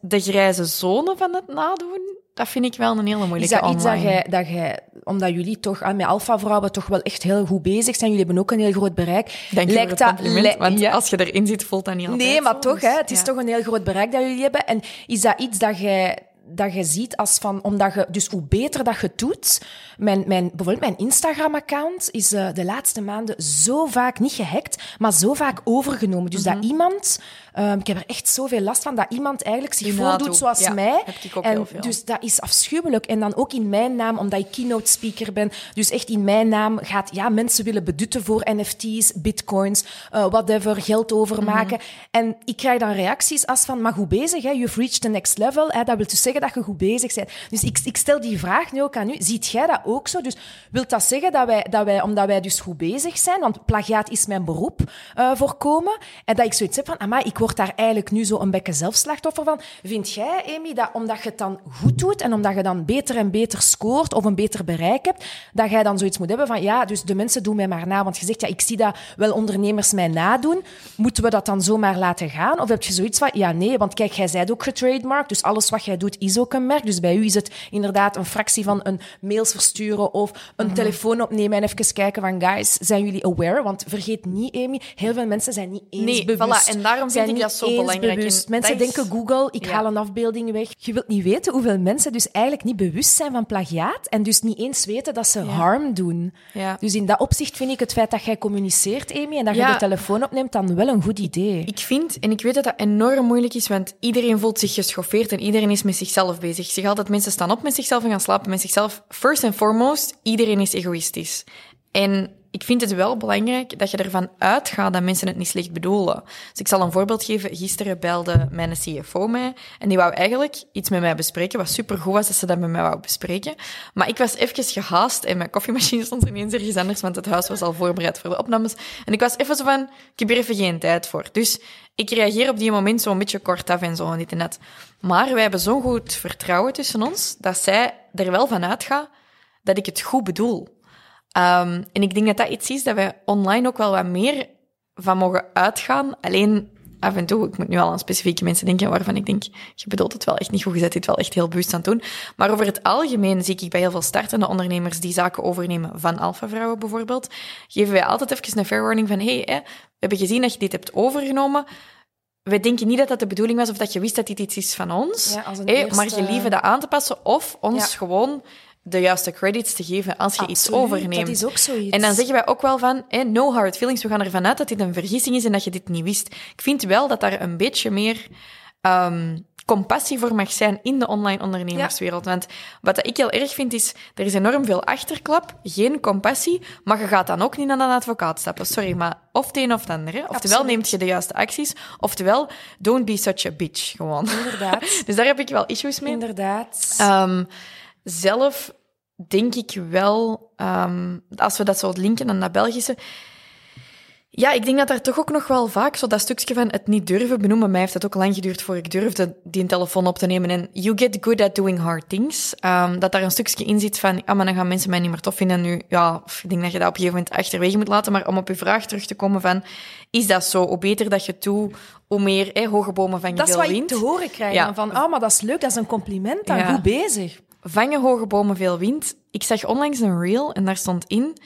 De grijze zone van het nadoen, dat vind ik wel een hele moeilijke. Is dat iets dat jij, omdat jullie toch met Alpha Vrouwen toch wel echt heel goed bezig zijn, jullie hebben ook een heel groot bereik. Dank je voor het compliment, want als je erin zit, voelt dat niet altijd. Nee, maar zo, toch, het is toch een heel groot bereik dat jullie hebben. En is dat iets dat je ziet als van, omdat je, dus hoe beter dat je doet, bijvoorbeeld mijn Instagram-account is de laatste maanden zo vaak niet gehackt, maar zo vaak overgenomen. Dus dat iemand, ik heb er echt zoveel last van, dat iemand eigenlijk zich voordoet zoals mij. Heb ik ook heel veel. Dus dat is afschuwelijk. En dan ook in mijn naam, omdat ik keynote speaker ben, dus echt in mijn naam gaat, mensen willen bedutten voor NFT's, bitcoins, whatever, geld overmaken. En ik krijg dan reacties als van, maar goed bezig, hè? You've reached the next level, hè? Dat wil dus zeggen dat je goed bezig bent. Dus ik stel die vraag nu ook aan u. Ziet jij dat ook zo? Dus wilt dat zeggen dat wij omdat wij dus goed bezig zijn, want plagiaat is mijn beroep voorkomen, en dat ik zoiets heb van, amai, ik word daar eigenlijk nu zo een beetje zelfslachtoffer van. Vind jij, Amy, dat omdat je het dan goed doet en omdat je dan beter en beter scoort of een beter bereik hebt, dat jij dan zoiets moet hebben van, ja, dus de mensen doen mij maar na, want je zegt, ja, ik zie dat wel ondernemers mij nadoen. Moeten we dat dan zomaar laten gaan? Of heb je zoiets van, ja, nee, want kijk, jij bent ook getrademarkt, dus alles wat jij doet is ook een merk. Dus bij u is het inderdaad een fractie van een mails versturen of een telefoon opnemen en even kijken van, guys, zijn jullie aware? Want vergeet niet, Amy, heel veel mensen zijn niet eens bewust. Voilà, en daarom vind ik dat zo belangrijk. Mensen denken Google, ik haal een afbeelding weg. Je wilt niet weten hoeveel mensen dus eigenlijk niet bewust zijn van plagiaat en dus niet eens weten dat ze harm doen. Ja. Dus in dat opzicht vind ik het feit dat jij communiceert, Amy, en dat je de telefoon opneemt, dan wel een goed idee. Ik vind, en ik weet dat dat enorm moeilijk is, want iedereen voelt zich geschoffeerd en iedereen is met zichzelf bezig. Ik zeg altijd, mensen staan op met zichzelf en gaan slapen met zichzelf. First and foremost, iedereen is egoïstisch. En ik vind het wel belangrijk dat je ervan uitgaat dat mensen het niet slecht bedoelen. Dus ik zal een voorbeeld geven. Gisteren belde mijn CFO mij en die wou eigenlijk iets met mij bespreken, wat supergoed was dat ze dat met mij wou bespreken. Maar ik was even gehaast en mijn koffiemachine stond ineens ergens anders, want het huis was al voorbereid voor de opnames. En ik was even zo van, ik heb hier even geen tijd voor. Dus ik reageer op die moment zo'n beetje kort af en zo en dit en dat. Maar wij hebben zo'n goed vertrouwen tussen ons dat zij er wel van uitgaat dat ik het goed bedoel. En ik denk dat dat iets is dat wij online ook wel wat meer van mogen uitgaan. Alleen, af en toe, ik moet nu al aan specifieke mensen denken waarvan ik denk, je bedoelt het wel echt niet goed, je zet dit wel echt heel bewust aan het doen. Maar over het algemeen zie ik bij heel veel startende ondernemers die zaken overnemen van Alpha Vrouwen bijvoorbeeld, geven wij altijd even een fair warning van, hey, we hebben gezien dat je dit hebt overgenomen. Wij denken niet dat dat de bedoeling was of dat je wist dat dit iets is van ons. Ja, maar gelieve dat aan te passen of ons gewoon de juiste credits te geven als je iets overneemt. Dat is ook zoiets. En dan zeggen wij ook wel van, no hard feelings, we gaan ervan uit dat dit een vergissing is en dat je dit niet wist. Ik vind wel dat daar een beetje meer compassie voor mag zijn in de online ondernemerswereld. Ja. Want wat ik heel erg vind is, er is enorm veel achterklap, geen compassie, maar je gaat dan ook niet aan een advocaat stappen. Sorry, maar of het een of het ander. Hè? Oftewel neemt je de juiste acties, oftewel don't be such a bitch, gewoon. Inderdaad. Dus daar heb ik wel issues mee. Inderdaad. Zelf denk ik wel, als we dat zo linken aan dat Belgische, ja, ik denk dat daar toch ook nog wel vaak zo dat stukje van het niet durven benoemen. Mij heeft het ook lang geduurd voor ik durfde die telefoon op te nemen. En you get good at doing hard things. Dat daar een stukje in zit van, maar dan gaan mensen mij niet meer tof vinden. Nu, ja, ik denk dat je dat op een gegeven moment achterwege moet laten. Maar om op je vraag terug te komen van, is dat zo? Hoe beter dat je het doet, hoe meer hoge bomen van je wil wind. Dat is wat je te horen krijgt. Ja. Van, maar dat is leuk, dat is een compliment. Dan goed bezig. Vangen hoge bomen veel wind. Ik zag onlangs een reel en daar stond in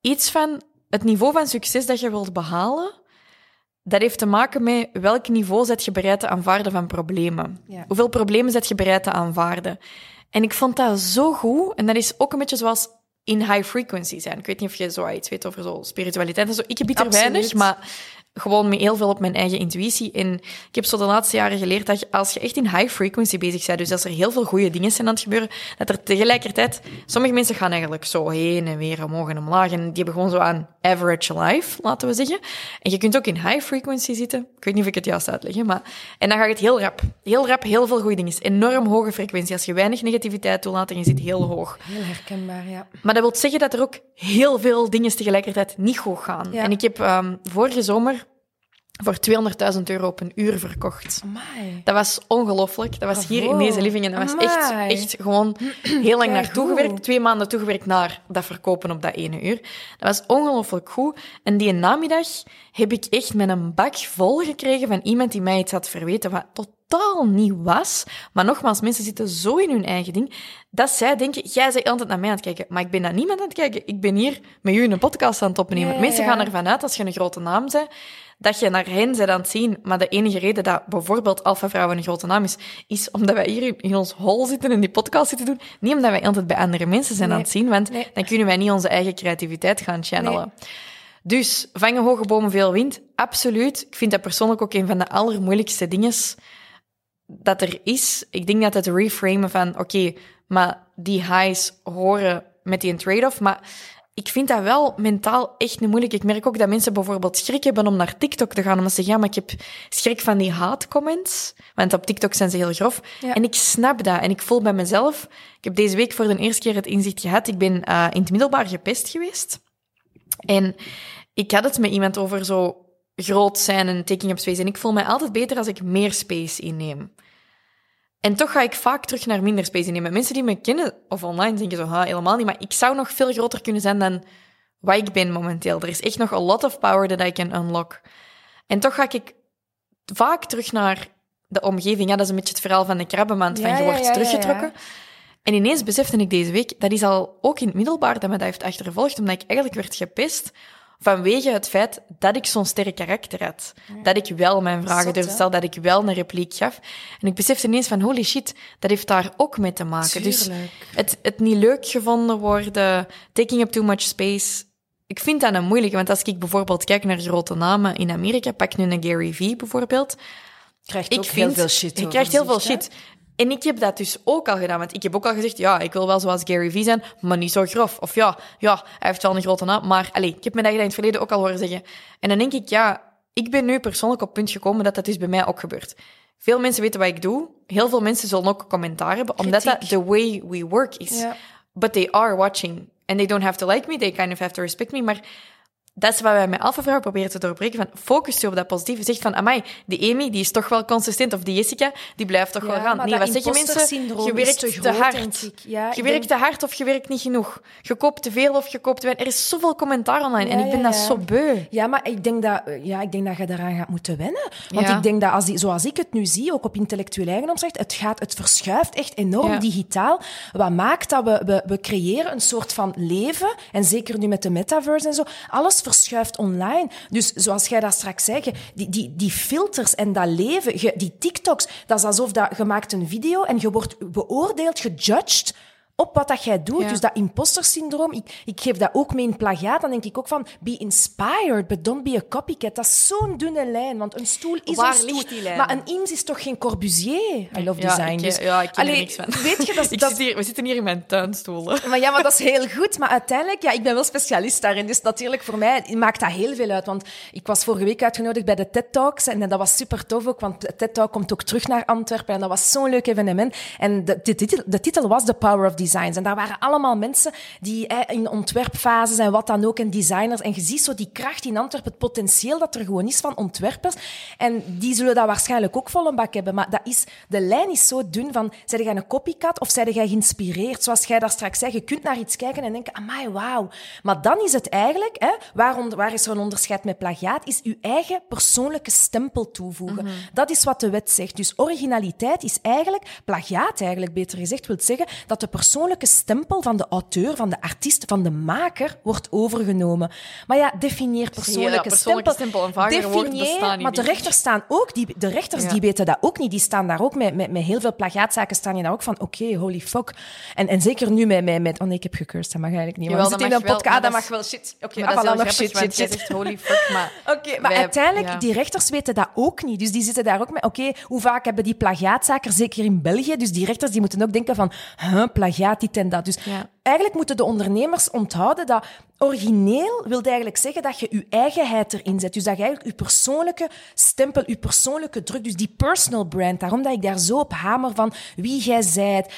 iets van het niveau van succes dat je wilt behalen, dat heeft te maken met welk niveau zet je bereid te aanvaarden van problemen. Ja. Hoeveel problemen zet je bereid te aanvaarden? En ik vond dat zo goed. En dat is ook een beetje zoals in high frequency zijn. Ik weet niet of je zo iets weet over zo spiritualiteit en zo. Ik heb er weinig, maar gewoon met heel veel op mijn eigen intuïtie. En ik heb zo de laatste jaren geleerd dat als je echt in high frequency bezig bent, dus als er heel veel goede dingen zijn aan het gebeuren, dat er tegelijkertijd, sommige mensen gaan eigenlijk zo heen en weer omhoog en omlaag en die hebben gewoon zo aan average life, laten we zeggen. En je kunt ook in high frequency zitten. Ik weet niet of ik het juist uitleg, maar... En dan gaat het heel rap. Heel rap, heel veel goede dingen. Enorm hoge frequentie. Als je weinig negativiteit toelaat en je zit heel hoog. Heel herkenbaar, ja. Maar dat wil zeggen dat er ook heel veel dingen tegelijkertijd niet goed gaan. Ja. En ik heb vorige zomer voor €200.000 op een uur verkocht. Amai. Dat was ongelooflijk. Dat was Bravo. Hier in deze living. En dat Amai. Was echt gewoon heel lang naartoe gewerkt. 2 maanden toegewerkt naar dat verkopen op dat ene uur. Dat was ongelooflijk goed. En die namiddag heb ik echt met een bak vol gekregen van iemand die mij iets had verweten, wat totaal niet was. Maar nogmaals, mensen zitten zo in hun eigen ding, dat zij denken, jij bent altijd naar mij aan het kijken. Maar ik ben naar niemand aan het kijken. Ik ben hier met jullie een podcast aan het opnemen. Nee, mensen gaan ervan uit, als je een grote naam bent, dat je naar hen bent aan het zien. Maar de enige reden dat bijvoorbeeld Alpha Vrouwen een grote naam is, is omdat wij hier in ons hol zitten en die podcast zitten doen. Niet omdat wij altijd bij andere mensen zijn aan het zien, want dan kunnen wij niet onze eigen creativiteit gaan channelen. Nee. Dus, vangen hoge bomen veel wind? Absoluut. Ik vind dat persoonlijk ook een van de allermoeilijkste dingen dat er is. Ik denk dat het reframen van, oké, maar die highs horen met die trade-off, maar ik vind dat wel mentaal echt niet moeilijk. Ik merk ook dat mensen bijvoorbeeld schrik hebben om naar TikTok te gaan, omdat ze zeggen, ja, maar ik heb schrik van die haatcomments, want op TikTok zijn ze heel grof. Ja. En ik snap dat. En ik voel bij mezelf, ik heb deze week voor de eerste keer het inzicht gehad, ik ben in het middelbaar gepest geweest. En ik had het met iemand over zo groot zijn en taking up space. En ik voel mij altijd beter als ik meer space inneem. En toch ga ik vaak terug naar minder space innemen. Mensen die me kennen, of online, denken zo, helemaal niet. Maar ik zou nog veel groter kunnen zijn dan wat ik ben momenteel. Er is echt nog a lot of power that I can unlock. En toch ga ik vaak terug naar de omgeving. Ja, dat is een beetje het verhaal van de krabbenmand, van je wordt teruggetrokken. Ja. En ineens besefte ik deze week, dat is al ook in het middelbaar dat me dat heeft achtervolgd, omdat ik eigenlijk werd gepest vanwege het feit dat ik zo'n sterk karakter had. Dat ik wel mijn vragen durfde stellen, dat ik wel een repliek gaf. En ik besefte ineens van, holy shit, dat heeft daar ook mee te maken. Tuurlijk. Dus het niet leuk gevonden worden, taking up too much space. Ik vind dat een moeilijke, want als ik bijvoorbeeld kijk naar grote namen in Amerika, pak nu een Gary Vee bijvoorbeeld. Je krijgt heel veel shit. En ik heb dat dus ook al gedaan, want ik heb ook al gezegd, ja, ik wil wel zoals Gary Vee zijn, maar niet zo grof. Of ja, hij heeft wel een grote naam, maar allez, ik heb me dat in het verleden ook al horen zeggen. En dan denk ik, ja, ik ben nu persoonlijk op het punt gekomen dat dat dus bij mij ook gebeurt. Veel mensen weten wat ik doe, heel veel mensen zullen ook commentaar hebben, omdat dat the way we work is. Ja. But they are watching, and they don't have to like me, they kind of have to respect me, maar dat is wat wij met Alpha Vrouw proberen te doorbreken. Van, focus je op dat positieve. Zeg van, amai, die Amy, die is toch wel consistent. Of die Jessica, die blijft toch wel gaan. Nee, wat zeggen mensen? Je werkt te hard. Te hard of je werkt niet genoeg. Je koopt te veel of je koopt te weinig. Er is zoveel commentaar online. En ik ben dat zo beu. Ja, maar ik denk dat je daaraan gaat moeten wennen. Want ik denk dat, zoals ik het nu zie, ook op intellectueel eigendom zegt, het verschuift echt enorm digitaal. Wat maakt dat we creëren een soort van leven. En zeker nu met de metaverse en zo. Alles verschuift online. Dus zoals jij dat straks zei, die filters en dat leven, die TikToks, dat is alsof je maakt een video en je wordt beoordeeld, gejudged op wat dat jij doet. Ja. Dus dat impostersyndroom, ik geef dat ook mee in plagiaat. Dan denk ik ook van, be inspired, but don't be a copycat. Dat is zo'n dunne lijn, want een stoel is waar een stoel. Ligt die lijn? Maar een IMS is toch geen Corbusier? I love design. Ik ken er niks van. Weet je, we zitten hier in mijn tuinstoelen. Maar dat is heel goed. Maar uiteindelijk, ik ben wel specialist daarin. Dus natuurlijk, voor mij maakt dat heel veel uit. Want ik was vorige week uitgenodigd bij de TED Talks. En dat was super tof ook, want de TED Talk komt ook terug naar Antwerpen. En dat was zo'n leuk evenement. En de titel was The Power of Design. En daar waren allemaal mensen die in ontwerpfases en wat dan ook, en designers. En je ziet zo die kracht in Antwerpen, het potentieel dat er gewoon is van ontwerpers. En die zullen dat waarschijnlijk ook vol een bak hebben. Maar de lijn is zo dun van, zijn jij een copycat of zijn jij geïnspireerd? Zoals jij daar straks zei, je kunt naar iets kijken en denken, amai, wauw. Maar dan is het eigenlijk, waar is er een onderscheid met plagiaat, is je eigen persoonlijke stempel toevoegen. Mm-hmm. Dat is wat de wet zegt. Dus originaliteit is eigenlijk, plagiaat eigenlijk beter gezegd, wil zeggen dat de persoonlijke stempel van de auteur, van de artiest, van de maker wordt overgenomen. Maar ja, definieer persoonlijke stempel. Een vager woord bestaan niet. Maar de rechters staan ook, die weten dat ook niet. Die staan daar ook met heel veel plagiaatzaken staan je daar ook van, oké, holy fuck. En zeker nu met nee, ik heb gecurst, dat mag eigenlijk niet. Jawel, dat mag in een podcast, dat mag wel shit. Oké, dat is nog shit. Zegt holy fuck, maar maar uiteindelijk die rechters weten dat ook niet. Dus die zitten daar ook met, oké, hoe vaak hebben die plagiaatzaken, zeker in België, dus die rechters die moeten ook denken van, plagiaat dit en dat. Dus Eigenlijk moeten de ondernemers onthouden dat origineel wil eigenlijk zeggen dat je je eigenheid erin zet. Dus dat je eigenlijk je persoonlijke stempel, je persoonlijke druk, dus die personal brand, daarom dat ik daar zo op hamer van wie jij zijt.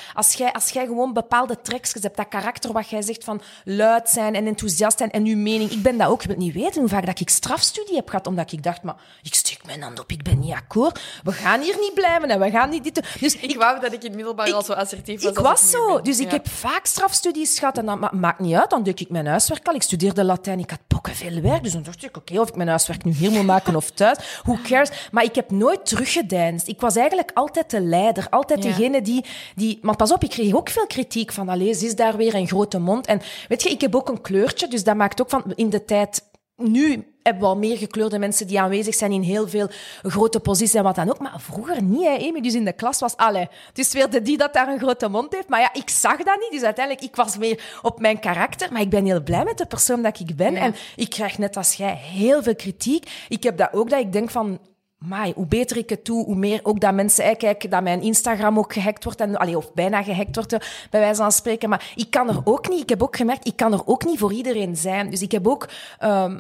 Als jij gewoon bepaalde trekjes hebt, dat karakter wat jij zegt van luid zijn en enthousiast zijn en je mening. Ik ben dat ook, je wilt niet weten hoe vaak dat ik strafstudie heb gehad, omdat ik dacht, maar ik steek mijn hand op, ik ben niet akkoord. We gaan hier niet blijven en we gaan niet dit doen. Dus ik wou dat ik in het middelbaar al zo assertief was. Ik was zo, dus ik heb vaak strafstudies gehad en dat maakt niet uit, dan deed ik mijn huiswerk al. Ik studeerde Latijn, ik had veel werk, dus dan dacht ik, oké, of ik mijn huiswerk nu hier moet maken of thuis, who cares? Maar ik heb nooit teruggedeinsd. Ik was eigenlijk altijd de leider, altijd degene die... Maar pas op, ik kreeg ook veel kritiek van, allee, ze is daar weer een grote mond. En weet je, ik heb ook een kleurtje, dus dat maakt ook van, in de tijd nu... hebben we al meer gekleurde mensen die aanwezig zijn in heel veel grote posities en wat dan ook. Maar vroeger niet, hè, Amy. Dus in de klas was, het is weer die dat daar een grote mond heeft. Maar ja, ik zag dat niet. Dus uiteindelijk, ik was meer op mijn karakter. Maar ik ben heel blij met de persoon dat ik ben. Ja. En ik krijg net als jij heel veel kritiek. Ik heb dat ook, dat ik denk van... Amai, hoe beter ik het doe, hoe meer ook dat mensen... Kijk, dat mijn Instagram ook gehackt wordt, of bijna gehackt wordt, bij wijze van spreken. Maar ik kan er ook niet... Ik heb ook gemerkt, ik kan er ook niet voor iedereen zijn. Dus ik heb ook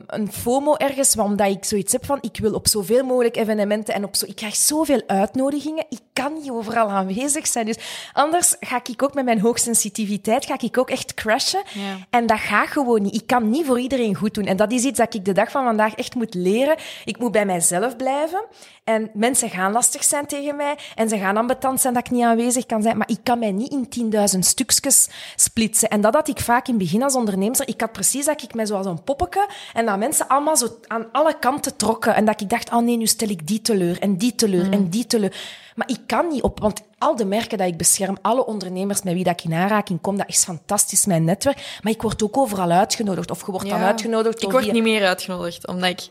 een FOMO ergens, omdat ik zoiets heb van... Ik wil op zoveel mogelijk evenementen en ik krijg zoveel uitnodigingen. Ik kan niet overal aanwezig zijn. Dus anders ga ik ook met mijn hoogsensitiviteit ook echt crashen. Ja. En dat gaat gewoon niet. Ik kan niet voor iedereen goed doen. En dat is iets dat ik de dag van vandaag echt moet leren. Ik moet bij mijzelf blijven. En mensen gaan lastig zijn tegen mij en ze gaan ambetant zijn dat ik niet aanwezig kan zijn, maar ik kan mij niet in 10.000 stukjes splitsen. En dat had ik vaak in het begin als onderneemster. Ik had precies dat ik mij zoals een poppetje en dat mensen allemaal zo aan alle kanten trokken en dat ik dacht, oh nee, nu stel ik die teleur en die teleur en die teleur. Maar ik kan niet op, want al de merken dat ik bescherm, alle ondernemers met wie dat ik in aanraking kom, dat is fantastisch, mijn netwerk. Maar ik word ook overal uitgenodigd. Of je wordt dan uitgenodigd. Ik word niet meer uitgenodigd, omdat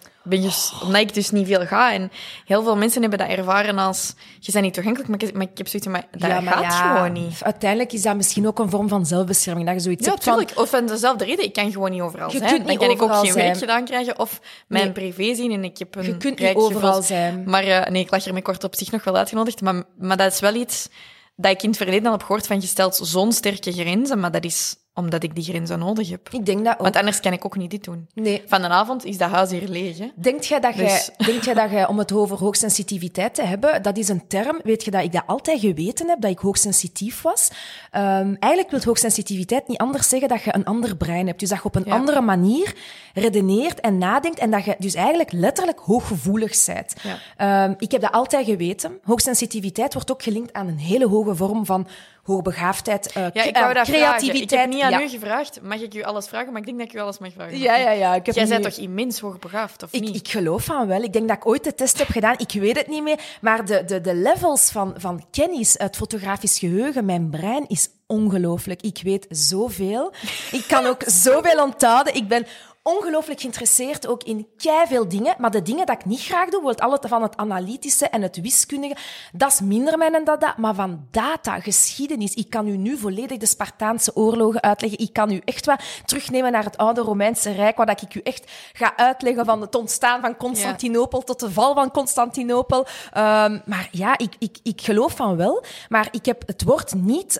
ik dus niet veel ga. En heel veel mensen hebben dat ervaren als... Je bent niet toegankelijk, maar ik heb zoiets van... Dat gaat gewoon niet. Uiteindelijk is dat misschien ook een vorm van zelfbescherming. Dat je zoiets hebt van... Of van dezelfde reden. Ik kan gewoon niet overal zijn. Dan kan ik ook geen werk gedaan krijgen. Of mijn privé zien en ik heb een... Je kunt niet overal zijn. Maar nee, ik lag er me kort op zich nog wel uitgenodigd. Maar dat is wel iets... dat ik in het verleden al heb gehoord van, je stelt zo'n sterke grenzen, maar dat is omdat ik die grenzen nodig heb. Ik denk dat ook. Want anders kan ik ook niet dit doen. Nee. Van de avond is dat huis hier leeg. Hè? Denkt jij dat jij, om het over hoogsensitiviteit te hebben, dat is een term, weet je dat ik dat altijd geweten heb, dat ik hoogsensitief was. Eigenlijk wil hoogsensitiviteit niet anders zeggen dat je een ander brein hebt. Dus dat je op een andere manier redeneert en nadenkt en dat je dus eigenlijk letterlijk hooggevoelig bent. Ja. Ik heb dat altijd geweten. Hoogsensitiviteit wordt ook gelinkt aan een hele hoge vorm van... hoogbegaafdheid, creativiteit. Vragen. Ik heb niet aan u gevraagd, mag ik u alles vragen? Maar ik denk dat ik u alles mag vragen. Ja. Jij bent toch immens hoogbegaafd, of niet? Ik geloof van wel. Ik denk dat ik ooit de test heb gedaan. Ik weet het niet meer. Maar de levels van kennis uit fotografisch geheugen, mijn brein is ongelooflijk. Ik weet zoveel. Ik kan ook zoveel onthouden. Ik ben... ongelooflijk geïnteresseerd ook in keiveel dingen, maar de dingen dat ik niet graag doe, bijvoorbeeld alles van het analytische en het wiskundige, dat is minder mijn en dat, maar van data, geschiedenis, ik kan u nu volledig de Spartaanse oorlogen uitleggen, ik kan u echt wat terugnemen naar het oude Romeinse Rijk, waar ik u echt ga uitleggen van het ontstaan van Constantinopel tot de val van Constantinopel. Maar ja, ik geloof van wel, maar ik heb het woord niet,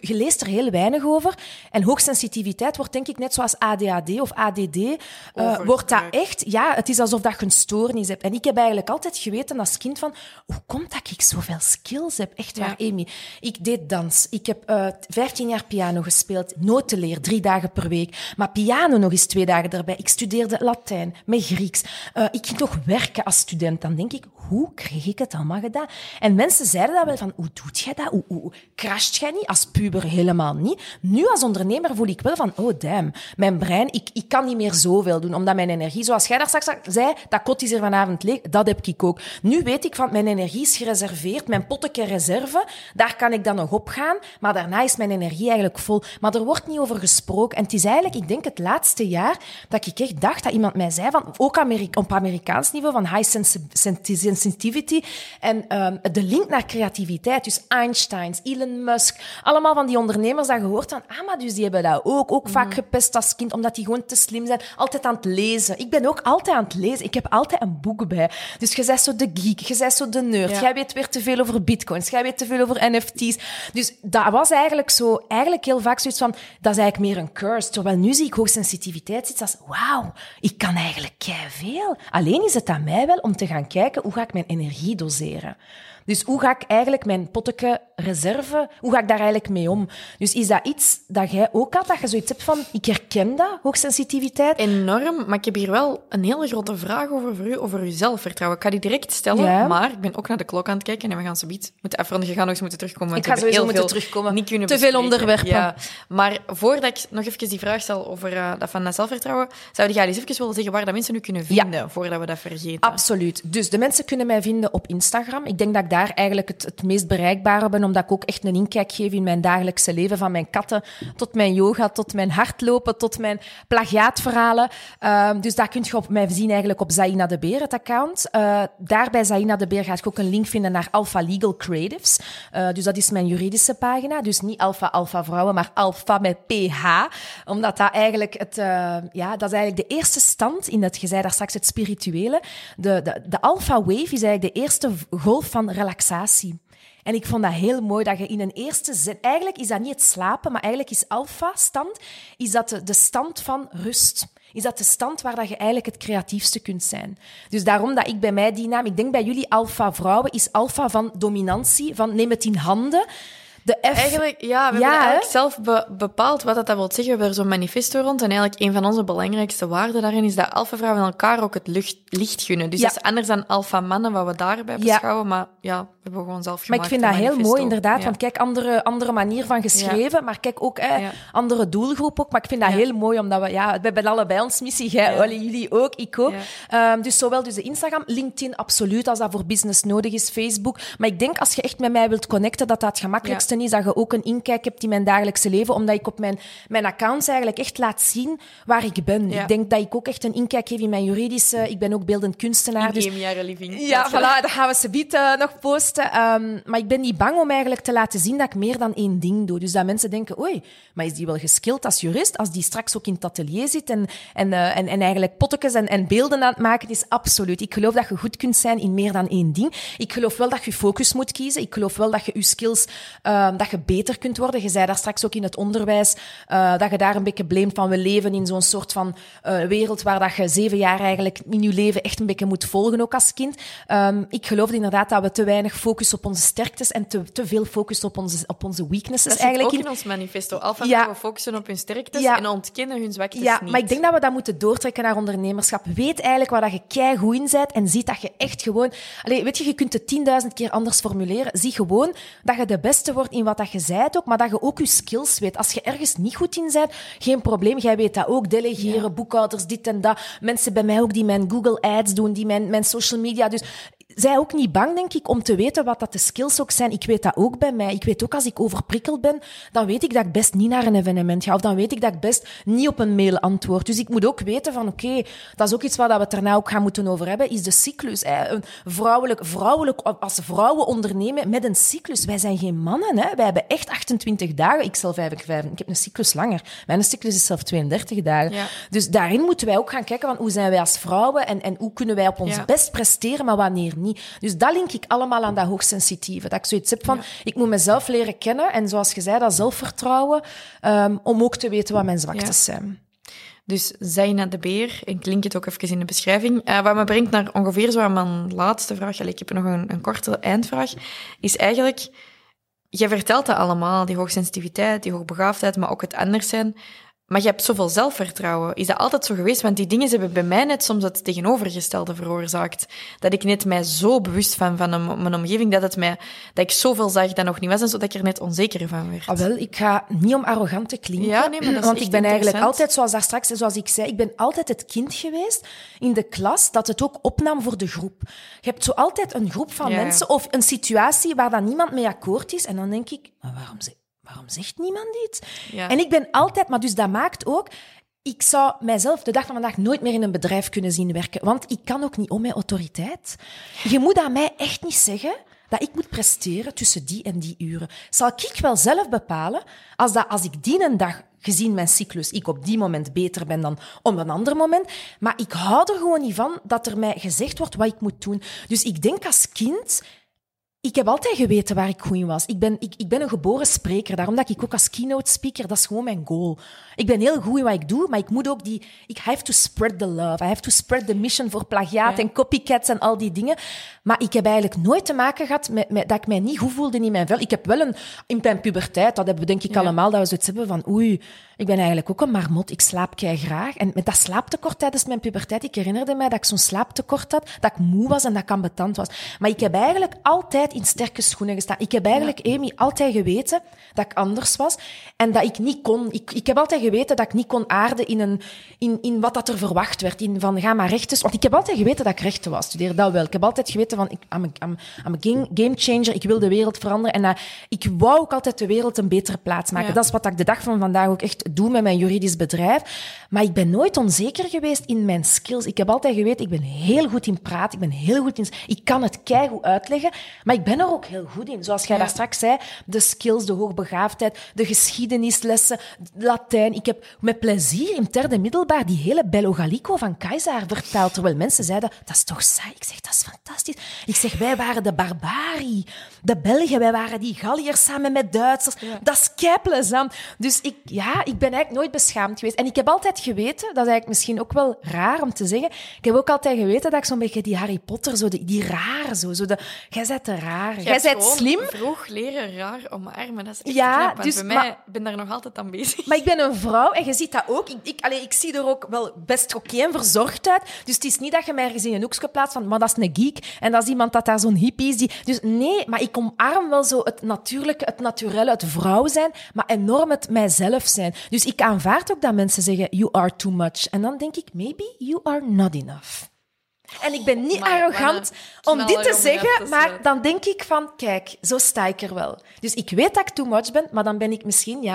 je leest er heel weinig over, en hoogsensitiviteit wordt denk ik net zoals ADHD of ADD, wordt dat echt... Ja, het is alsof dat je een stoornis hebt. En ik heb eigenlijk altijd geweten als kind van... Hoe komt dat ik zoveel skills heb? Echt waar, Amy. Ik deed dans. Ik heb 15 jaar piano gespeeld. Notenleer, 3 dagen per week. Maar piano nog eens 2 dagen erbij. Ik studeerde Latijn met Grieks. Ik ging toch werken als student. Dan denk ik, hoe kreeg ik het allemaal gedaan? En mensen zeiden dat wel van... Hoe doet jij dat? Hoe crasht jij niet? Als puber helemaal niet. Nu als ondernemer voel ik wel van... Oh, damn. Mijn brein... Ik kan niet meer zoveel doen, omdat mijn energie, zoals jij daar straks zei, dat kot is er vanavond leeg, dat heb ik ook. Nu weet ik van, mijn energie is gereserveerd, mijn potteke reserve, daar kan ik dan nog op gaan, maar daarna is mijn energie eigenlijk vol. Maar er wordt niet over gesproken. En het is eigenlijk, ik denk het laatste jaar, dat ik echt dacht dat iemand mij zei, van, ook op Amerikaans niveau, van high sensitivity en de link naar creativiteit, dus Einsteins, Elon Musk, allemaal van die ondernemers dat je hoort van, maar dus die hebben dat ook vaak gepest als kind, omdat die gewoon te slim zijn. Altijd aan het lezen. Ik ben ook altijd aan het lezen. Ik heb altijd een boek bij. Dus je bent zo de geek, je bent zo de nerd. Ja. Jij weet weer te veel over bitcoins. Jij weet te veel over NFT's. Dus dat was eigenlijk zo... Eigenlijk heel vaak zoiets van... Dat is eigenlijk meer een curse. Terwijl nu zie ik hoogsensitiviteit zitten als... Wauw, ik kan eigenlijk keiveel. Alleen is het aan mij wel om te gaan kijken... Hoe ga ik mijn energie doseren? Dus hoe ga ik eigenlijk mijn pottenke reserve, hoe ga ik daar eigenlijk mee om? Dus is dat iets dat jij ook had, dat je zoiets hebt van, ik herken dat, hoogsensitiviteit? Enorm, maar ik heb hier wel een hele grote vraag over voor u, over uw zelfvertrouwen. Ik ga die direct stellen, ja. Maar ik ben ook naar de klok aan het kijken en we gaan zoiets moeten afronden. Je gaat nog eens moeten terugkomen. Ik ga sowieso moeten terugkomen. Niet kunnen te veel onderwerpen. Ja. Maar voordat ik nog even die vraag stel over dat van dat zelfvertrouwen, zou jij eens even willen zeggen waar dat mensen nu kunnen vinden, ja. Voordat we dat vergeten? Absoluut. Dus de mensen kunnen mij vinden op Instagram. Ik denk dat ik daar eigenlijk het meest bereikbare ben, omdat ik ook echt een inkijk geef in mijn dagelijkse leven, van mijn katten tot mijn yoga, tot mijn hardlopen, tot mijn plagiaatverhalen. Dus daar kun je op mij zien eigenlijk op Zaïna de Beer, het account. Daar bij Zaïna de Beer ga ik ook een link vinden naar Alpha Legal Creatives. Dus dat is mijn juridische pagina. Dus niet Alpha, Alpha Vrouwen, maar Alpha met PH. Omdat dat eigenlijk dat is eigenlijk de eerste stand in dat je zei daar straks het spirituele. De Alpha Wave is eigenlijk de eerste golf van relaxatie. En ik vond dat heel mooi dat je in een eerste zin... Eigenlijk is dat niet het slapen, maar eigenlijk is alfa-stand is dat de stand van rust. Is dat de stand waar dat je eigenlijk het creatiefste kunt zijn. Dus daarom dat ik bij mij die naam... Ik denk bij jullie alfa vrouwen is alfa van dominantie, van neem het in handen... Eigenlijk, hebben eigenlijk zelf bepaald wat dat wil zeggen. We hebben er zo'n manifesto rond. En eigenlijk een van onze belangrijkste waarden daarin is dat alfavrouwen elkaar ook het licht gunnen. Dus dat is anders dan alfamannen, wat we daarbij beschouwen. Maar we hebben gewoon zelf gemaakt. Maar ik vind dat manifesto heel mooi, inderdaad. Ja. Want kijk, andere manier van geschreven. Ja. Maar kijk ook, andere doelgroep ook. Maar ik vind dat heel mooi, omdat we hebben allebei ons missie. Jullie ook, ik ook. Ja. Dus zowel de Instagram, LinkedIn, absoluut, als dat voor business nodig is, Facebook. Maar ik denk, als je echt met mij wilt connecten, dat dat het gemakkelijkste is dat je ook een inkijk hebt in mijn dagelijkse leven, omdat ik op mijn accounts eigenlijk echt laat zien waar ik ben. Ja. Ik denk dat ik ook echt een inkijk geef in mijn juridische... Ik ben ook beeldend kunstenaar. Dus... Ja, voilà, dat gaan we subiet nog posten. Maar ik ben niet bang om eigenlijk te laten zien dat ik meer dan één ding doe. Dus dat mensen denken, oei, maar is die wel geskild als jurist? Als die straks ook in het atelier zit en eigenlijk pottekes en beelden aan het maken is, absoluut. Ik geloof dat je goed kunt zijn in meer dan één ding. Ik geloof wel dat je focus moet kiezen. Ik geloof wel dat je je skills... dat je beter kunt worden. Je zei daar straks ook in het onderwijs dat je daar een beetje blamed van. We leven in zo'n soort van wereld waar dat je 7 jaar eigenlijk in je leven echt een beetje moet volgen, ook als kind. Ik geloof inderdaad dat we te weinig focussen op onze sterktes en te veel focussen op onze weaknesses. Dat eigenlijk ook in ons manifesto. Alpha, we focussen op hun sterktes en ontkennen hun zwaktes niet. Maar ik denk dat we dat moeten doortrekken naar ondernemerschap. Weet eigenlijk waar dat je keigoed in bent en ziet dat je echt gewoon... Allee, weet je kunt het 10.000 keer anders formuleren. Zie gewoon dat je de beste wordt in wat dat je zei ook, maar dat je ook je skills weet. Als je ergens niet goed in bent, geen probleem. Jij weet dat ook. Delegeren, boekhouders, dit en dat. Mensen bij mij ook die mijn Google Ads doen, die mijn social media. Dus zij ook niet bang, denk ik, om te weten wat dat de skills ook zijn. Ik weet dat ook bij mij. Ik weet ook, als ik overprikkeld ben, dan weet ik dat ik best niet naar een evenement ga. Of dan weet ik dat ik best niet op een mail antwoord. Dus ik moet ook weten van, oké, dat is ook iets waar we het daarna ook gaan moeten over hebben, is de cyclus. Een vrouwelijk, als vrouwen ondernemen met een cyclus. Wij zijn geen mannen, hè. Wij hebben echt 28 dagen. Ik zelf heb 5. Ik heb een cyclus langer. Mijn cyclus is zelf 32 dagen. Ja. Dus daarin moeten wij ook gaan kijken van, hoe zijn wij als vrouwen en hoe kunnen wij op ons best presteren, maar wanneer niet. Dus dat link ik allemaal aan dat hoogsensitieve. Dat ik zoiets heb van, ik moet mezelf leren kennen. En zoals je zei, dat zelfvertrouwen. Om ook te weten wat mijn zwaktes zijn. Dus Zaïna de Beer, ik link het ook even in de beschrijving. Wat me brengt naar ongeveer zo aan mijn laatste vraag. Ik heb nog een korte eindvraag. Is eigenlijk, jij vertelt dat allemaal. Die hoogsensitiviteit, die hoogbegaafdheid, maar ook het anders zijn. Maar je hebt zoveel zelfvertrouwen. Is dat altijd zo geweest? Want die dingen hebben bij mij net soms het tegenovergestelde veroorzaakt. Dat ik net mij zo bewust van mijn omgeving, dat ik zoveel zag dat nog niet was, en zodat ik er net onzeker van werd. Wel, ik ga niet om arrogant te klinken. Ja, nee, maar dat is want ik ben eigenlijk altijd, zoals daar straks, zoals ik zei, ik ben altijd het kind geweest in de klas dat het ook opnam voor de groep. Je hebt zo altijd een groep van mensen of een situatie waar dan niemand mee akkoord is. En dan denk ik, maar waarom zegt niemand dit? Ja. En ik ben altijd... Maar dus dat maakt ook... Ik zou mijzelf de dag van vandaag nooit meer in een bedrijf kunnen zien werken. Want ik kan ook niet om mijn autoriteit. Je moet aan mij echt niet zeggen dat ik moet presteren tussen die en die uren. Zal ik wel zelf bepalen, als ik die een dag, gezien mijn cyclus, ik op die moment beter ben dan op een ander moment. Maar ik hou er gewoon niet van dat er mij gezegd wordt wat ik moet doen. Dus ik denk als kind... Ik heb altijd geweten waar ik goed in was. Ik ben een geboren spreker, daarom dat ik ook als keynote speaker, dat is gewoon mijn goal. Ik ben heel goed in wat ik doe, maar ik moet ook die... I have to spread the love, I have to spread the mission voor plagiaat en copycats en al die dingen. Maar ik heb eigenlijk nooit te maken gehad met dat ik mij niet goed voelde in mijn vel. Ik heb wel in mijn puberteit, dat hebben we denk ik allemaal, dat we zoiets hebben van oei, ik ben eigenlijk ook een marmot, ik slaap keigraag. En met dat slaaptekort tijdens mijn puberteit, ik herinnerde mij dat ik zo'n slaaptekort had, dat ik moe was en dat ik ambetant was. Maar ik heb eigenlijk altijd in sterke schoenen gestaan. Ik heb eigenlijk, Amy, altijd geweten dat ik anders was en dat ik niet kon. Ik heb altijd geweten dat ik niet kon aarden in wat dat er verwacht werd. In van, ga maar rechten. Want ik heb altijd geweten dat ik rechten was. Studeer dat wel. Ik heb altijd geweten van, I'm a game changer. Ik wil de wereld veranderen. En ik wou ook altijd de wereld een betere plaats maken. Ja. Dat is wat ik de dag van vandaag ook echt doe met mijn juridisch bedrijf. Maar ik ben nooit onzeker geweest in mijn skills. Ik heb altijd geweten, ik ben heel goed in praten. Ik ben heel goed in... Ik kan het keigoed uitleggen, maar ik ben er ook heel goed in. Zoals jij daar straks zei, de skills, de hoogbegaafdheid, de geschiedenislessen, Latijn. Ik heb met plezier in derde middelbaar die hele Bello Gallico van Keizer vertaald. Terwijl mensen zeiden, dat is toch saai? Ik zeg, dat is fantastisch. Ik zeg, wij waren de barbarie. De Belgen, wij waren die Galliërs samen met Duitsers. Ja. Dat is keiplezant. Dus ik ben eigenlijk nooit beschaamd geweest. En ik heb altijd geweten, dat is eigenlijk misschien ook wel raar om te zeggen, ik heb ook altijd geweten dat ik zo'n beetje die Harry Potter, zo die rare, jij bent te raar. Jij bent slim. Vroeg leren raar omarmen. Dat is echt knap. Dus, bij mij ben daar nog altijd aan bezig. Maar ik ben een vrouw en je ziet dat ook. Ik zie er ook wel best oké en verzorgd uit. Dus het is niet dat je mij ergens in een hoekje plaatst van maar dat is een geek en dat is iemand dat daar zo'n hippie is. Dus nee, maar ik omarm wel zo het natuurlijke, het naturelle, het vrouw zijn, maar enorm het mijzelf zijn. Dus ik aanvaard ook dat mensen zeggen you are too much. En dan denk ik maybe you are not enough. En ik ben niet arrogant om dit te zeggen, maar dan denk ik van, kijk, zo sta ik er wel. Dus ik weet dat ik too much ben, maar dan ben ik misschien,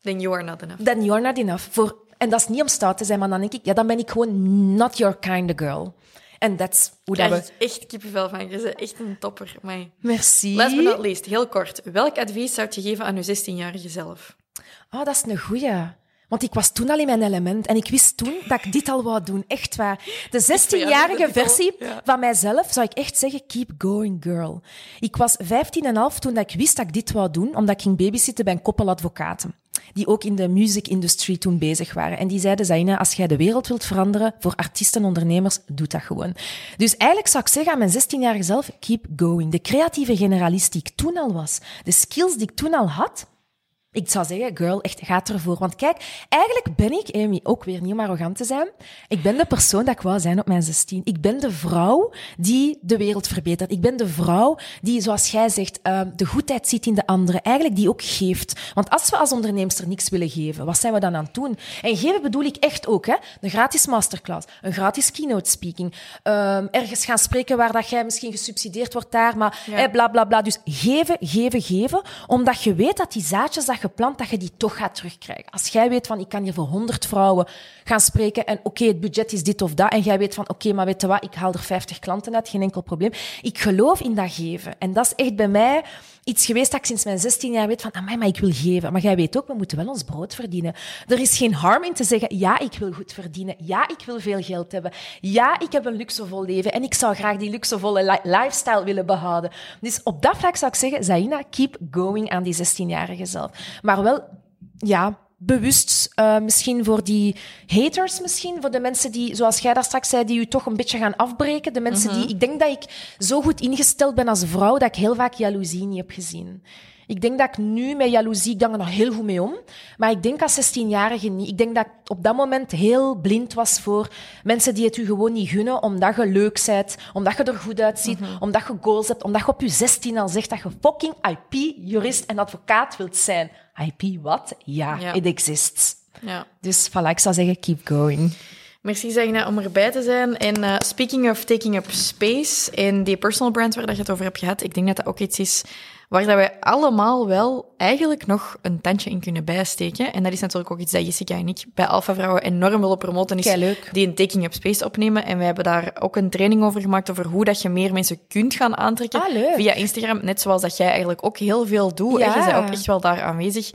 then you are not enough. Then you are not enough. En dat is niet om stout te zijn, maar dan denk ik, dan ben ik gewoon not your kind of girl. En that's hoe dat we... Daar is echt kippenvel van. Je bent echt een topper. Amai. Merci. Last but not least, heel kort. Welk advies zou je geven aan je 16-jarige zelf? Oh, dat is een goeie. Want ik was toen al in mijn element en ik wist toen dat ik dit al wou doen. Echt waar. De 16-jarige versie van mijzelf zou ik echt zeggen, keep going, girl. Ik was 15,5 toen ik wist dat ik dit wou doen, omdat ik ging babysitten bij een koppel advocaten. Die ook in de music industry toen bezig waren. En die zeiden, Zaïna, als jij de wereld wilt veranderen voor artiesten en ondernemers, doe dat gewoon. Dus eigenlijk zou ik zeggen aan mijn 16-jarige zelf, keep going. De creatieve generalist die ik toen al was, de skills die ik toen al had... Ik zou zeggen, girl, echt, ga ervoor. Want kijk, eigenlijk ben ik, Amy, ook weer niet om arrogant te zijn, ik ben de persoon dat ik wou zijn op mijn 16. Ik ben de vrouw die de wereld verbetert. Ik ben de vrouw die, zoals jij zegt, de goedheid ziet in de anderen. Eigenlijk die ook geeft. Want als we als onderneemster niks willen geven, wat zijn we dan aan het doen? En geven bedoel ik echt ook, hè? Een gratis masterclass, een gratis keynote speaking, ergens gaan spreken waar dat jij misschien gesubsidieerd wordt daar, maar bla, bla, bla. Dus geven, geven, geven, omdat je weet dat die zaadjes dat gepland dat je die toch gaat terugkrijgen. Als jij weet van, ik kan hier voor 100 vrouwen gaan spreken en oké, het budget is dit of dat en jij weet van, oké, maar weet je wat, ik haal er 50 klanten uit, geen enkel probleem. Ik geloof in dat geven. En dat is echt bij mij iets geweest dat ik sinds mijn 16 jaar weet van, amai, maar ik wil geven. Maar jij weet ook, we moeten wel ons brood verdienen. Er is geen harm in te zeggen, ja, ik wil goed verdienen. Ja, ik wil veel geld hebben. Ja, ik heb een luxevol leven en ik zou graag die luxevolle lifestyle willen behouden. Dus op dat vlak zou ik zeggen, Zaïna, keep going aan die 16-jarige zelf. Maar wel, bewust misschien voor die haters misschien, voor de mensen die, zoals jij daar straks zei, die u toch een beetje gaan afbreken. De mensen die... Ik denk dat ik zo goed ingesteld ben als vrouw, dat ik heel vaak jaloezie niet heb gezien. Ik denk dat ik nu met jaloezie, ik denk er nog heel goed mee om, maar ik denk als 16-jarige niet. Ik denk dat ik op dat moment heel blind was voor mensen die het u gewoon niet gunnen, omdat je leuk bent, omdat je er goed uitziet, omdat je goals hebt, omdat je op je 16 al zegt dat je fucking IP-jurist en advocaat wilt zijn. IP wat? Ja, it exists. Ja. Dus voilà, ik zou zeggen, keep going. Merci, Zaïna, om erbij te zijn. En speaking of taking up space en die personal brand waar je het over hebt gehad, ik denk dat dat ook iets is waar dat wij allemaal wel eigenlijk nog een tandje in kunnen bijsteken. En dat is natuurlijk ook iets dat Jessica en ik bij Alpha Vrouwen enorm willen promoten, is Keileuk. Die een Taking Up Space opnemen. En wij hebben daar ook een training over gemaakt, over hoe dat je meer mensen kunt gaan aantrekken via Instagram. Net zoals dat jij eigenlijk ook heel veel doet. Ja. Je bent ook echt wel daar aanwezig. Ik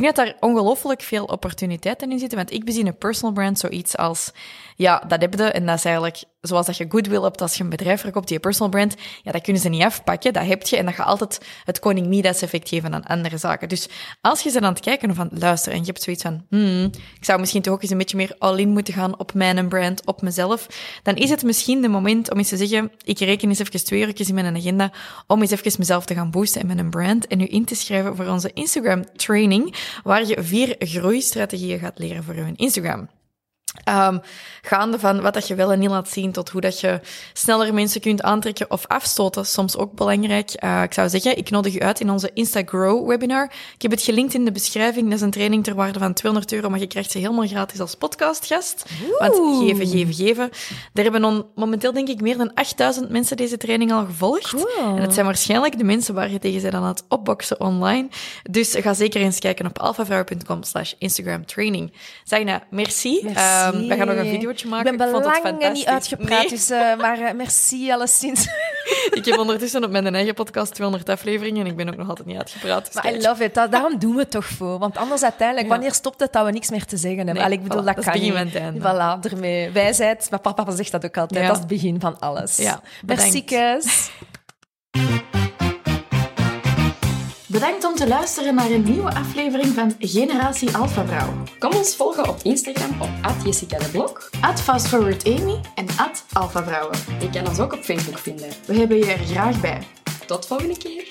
denk dat daar ongelooflijk veel opportuniteiten in zitten. Want ik bezie een personal brand zoiets als... Ja, dat heb je. En dat is eigenlijk... Zoals dat je goodwill hebt als je een bedrijf verkoopt, die personal brand, ja, dat kunnen ze niet afpakken, dat heb je. En dat gaat altijd het Koning Midas effect geven aan andere zaken. Dus als je ze aan het kijken of aan het luisteren en je hebt zoiets van, ik zou misschien toch ook eens een beetje meer all-in moeten gaan op mijn brand, op mezelf, dan is het misschien de moment om eens te zeggen, ik reken eens even 2 uurtjes in mijn agenda om eens even mezelf te gaan boosten en mijn brand en nu in te schrijven voor onze Instagram-training, waar je 4 groeistrategieën gaat leren voor je Instagram. Gaande van wat dat je wel en niet laat zien tot hoe dat je sneller mensen kunt aantrekken of afstoten, soms ook belangrijk. Ik zou zeggen, ik nodig u uit in onze Instagrow webinar. Ik heb het gelinkt in de beschrijving. Dat is een training ter waarde van €200, maar je krijgt ze helemaal gratis als podcastgast. Want geven. Er hebben momenteel denk ik meer dan 8000 mensen deze training al gevolgd. Cool. En het zijn waarschijnlijk de mensen waar je tegen bent aan het opboksen online. Dus ga zeker eens kijken op alfavrouwen.com/Instagram training. Zaïna, merci. We gaan nog een videootje maken. Ik ben belangen niet uitgepraat, dus, maar merci alleszins. Ik heb ondertussen op mijn eigen podcast 200 afleveringen en ik ben ook nog altijd niet uitgepraat. Dus maar kijk. I love it. Daarom doen we het toch voor. Want anders uiteindelijk, wanneer stopt het dat we niks meer te zeggen hebben? Allee, ik bedoel, dat kan niet. Dat is het begin van het einde. Voilà, ermee. Wijsheid, maar papa zegt dat ook altijd. Ja. Dat is het begin van alles. Ja, merciekes. Bedankt om te luisteren naar een nieuwe aflevering van Generatie Alpha Vrouw. Kom ons volgen op Instagram op @JessicaDeBlok, @FastForwardAmy en @AlphaVrouwen. Je kan ons ook op Facebook vinden. We hebben je er graag bij. Tot volgende keer.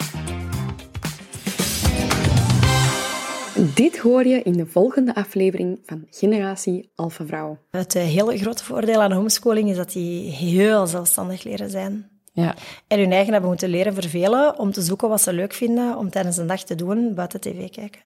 Dit hoor je in de volgende aflevering van Generatie Alpha Vrouw. Het hele grote voordeel aan homeschooling is dat die heel zelfstandig leren zijn. Ja. En hun eigen hebben moeten leren vervelen om te zoeken wat ze leuk vinden om tijdens een dag te doen buiten tv kijken.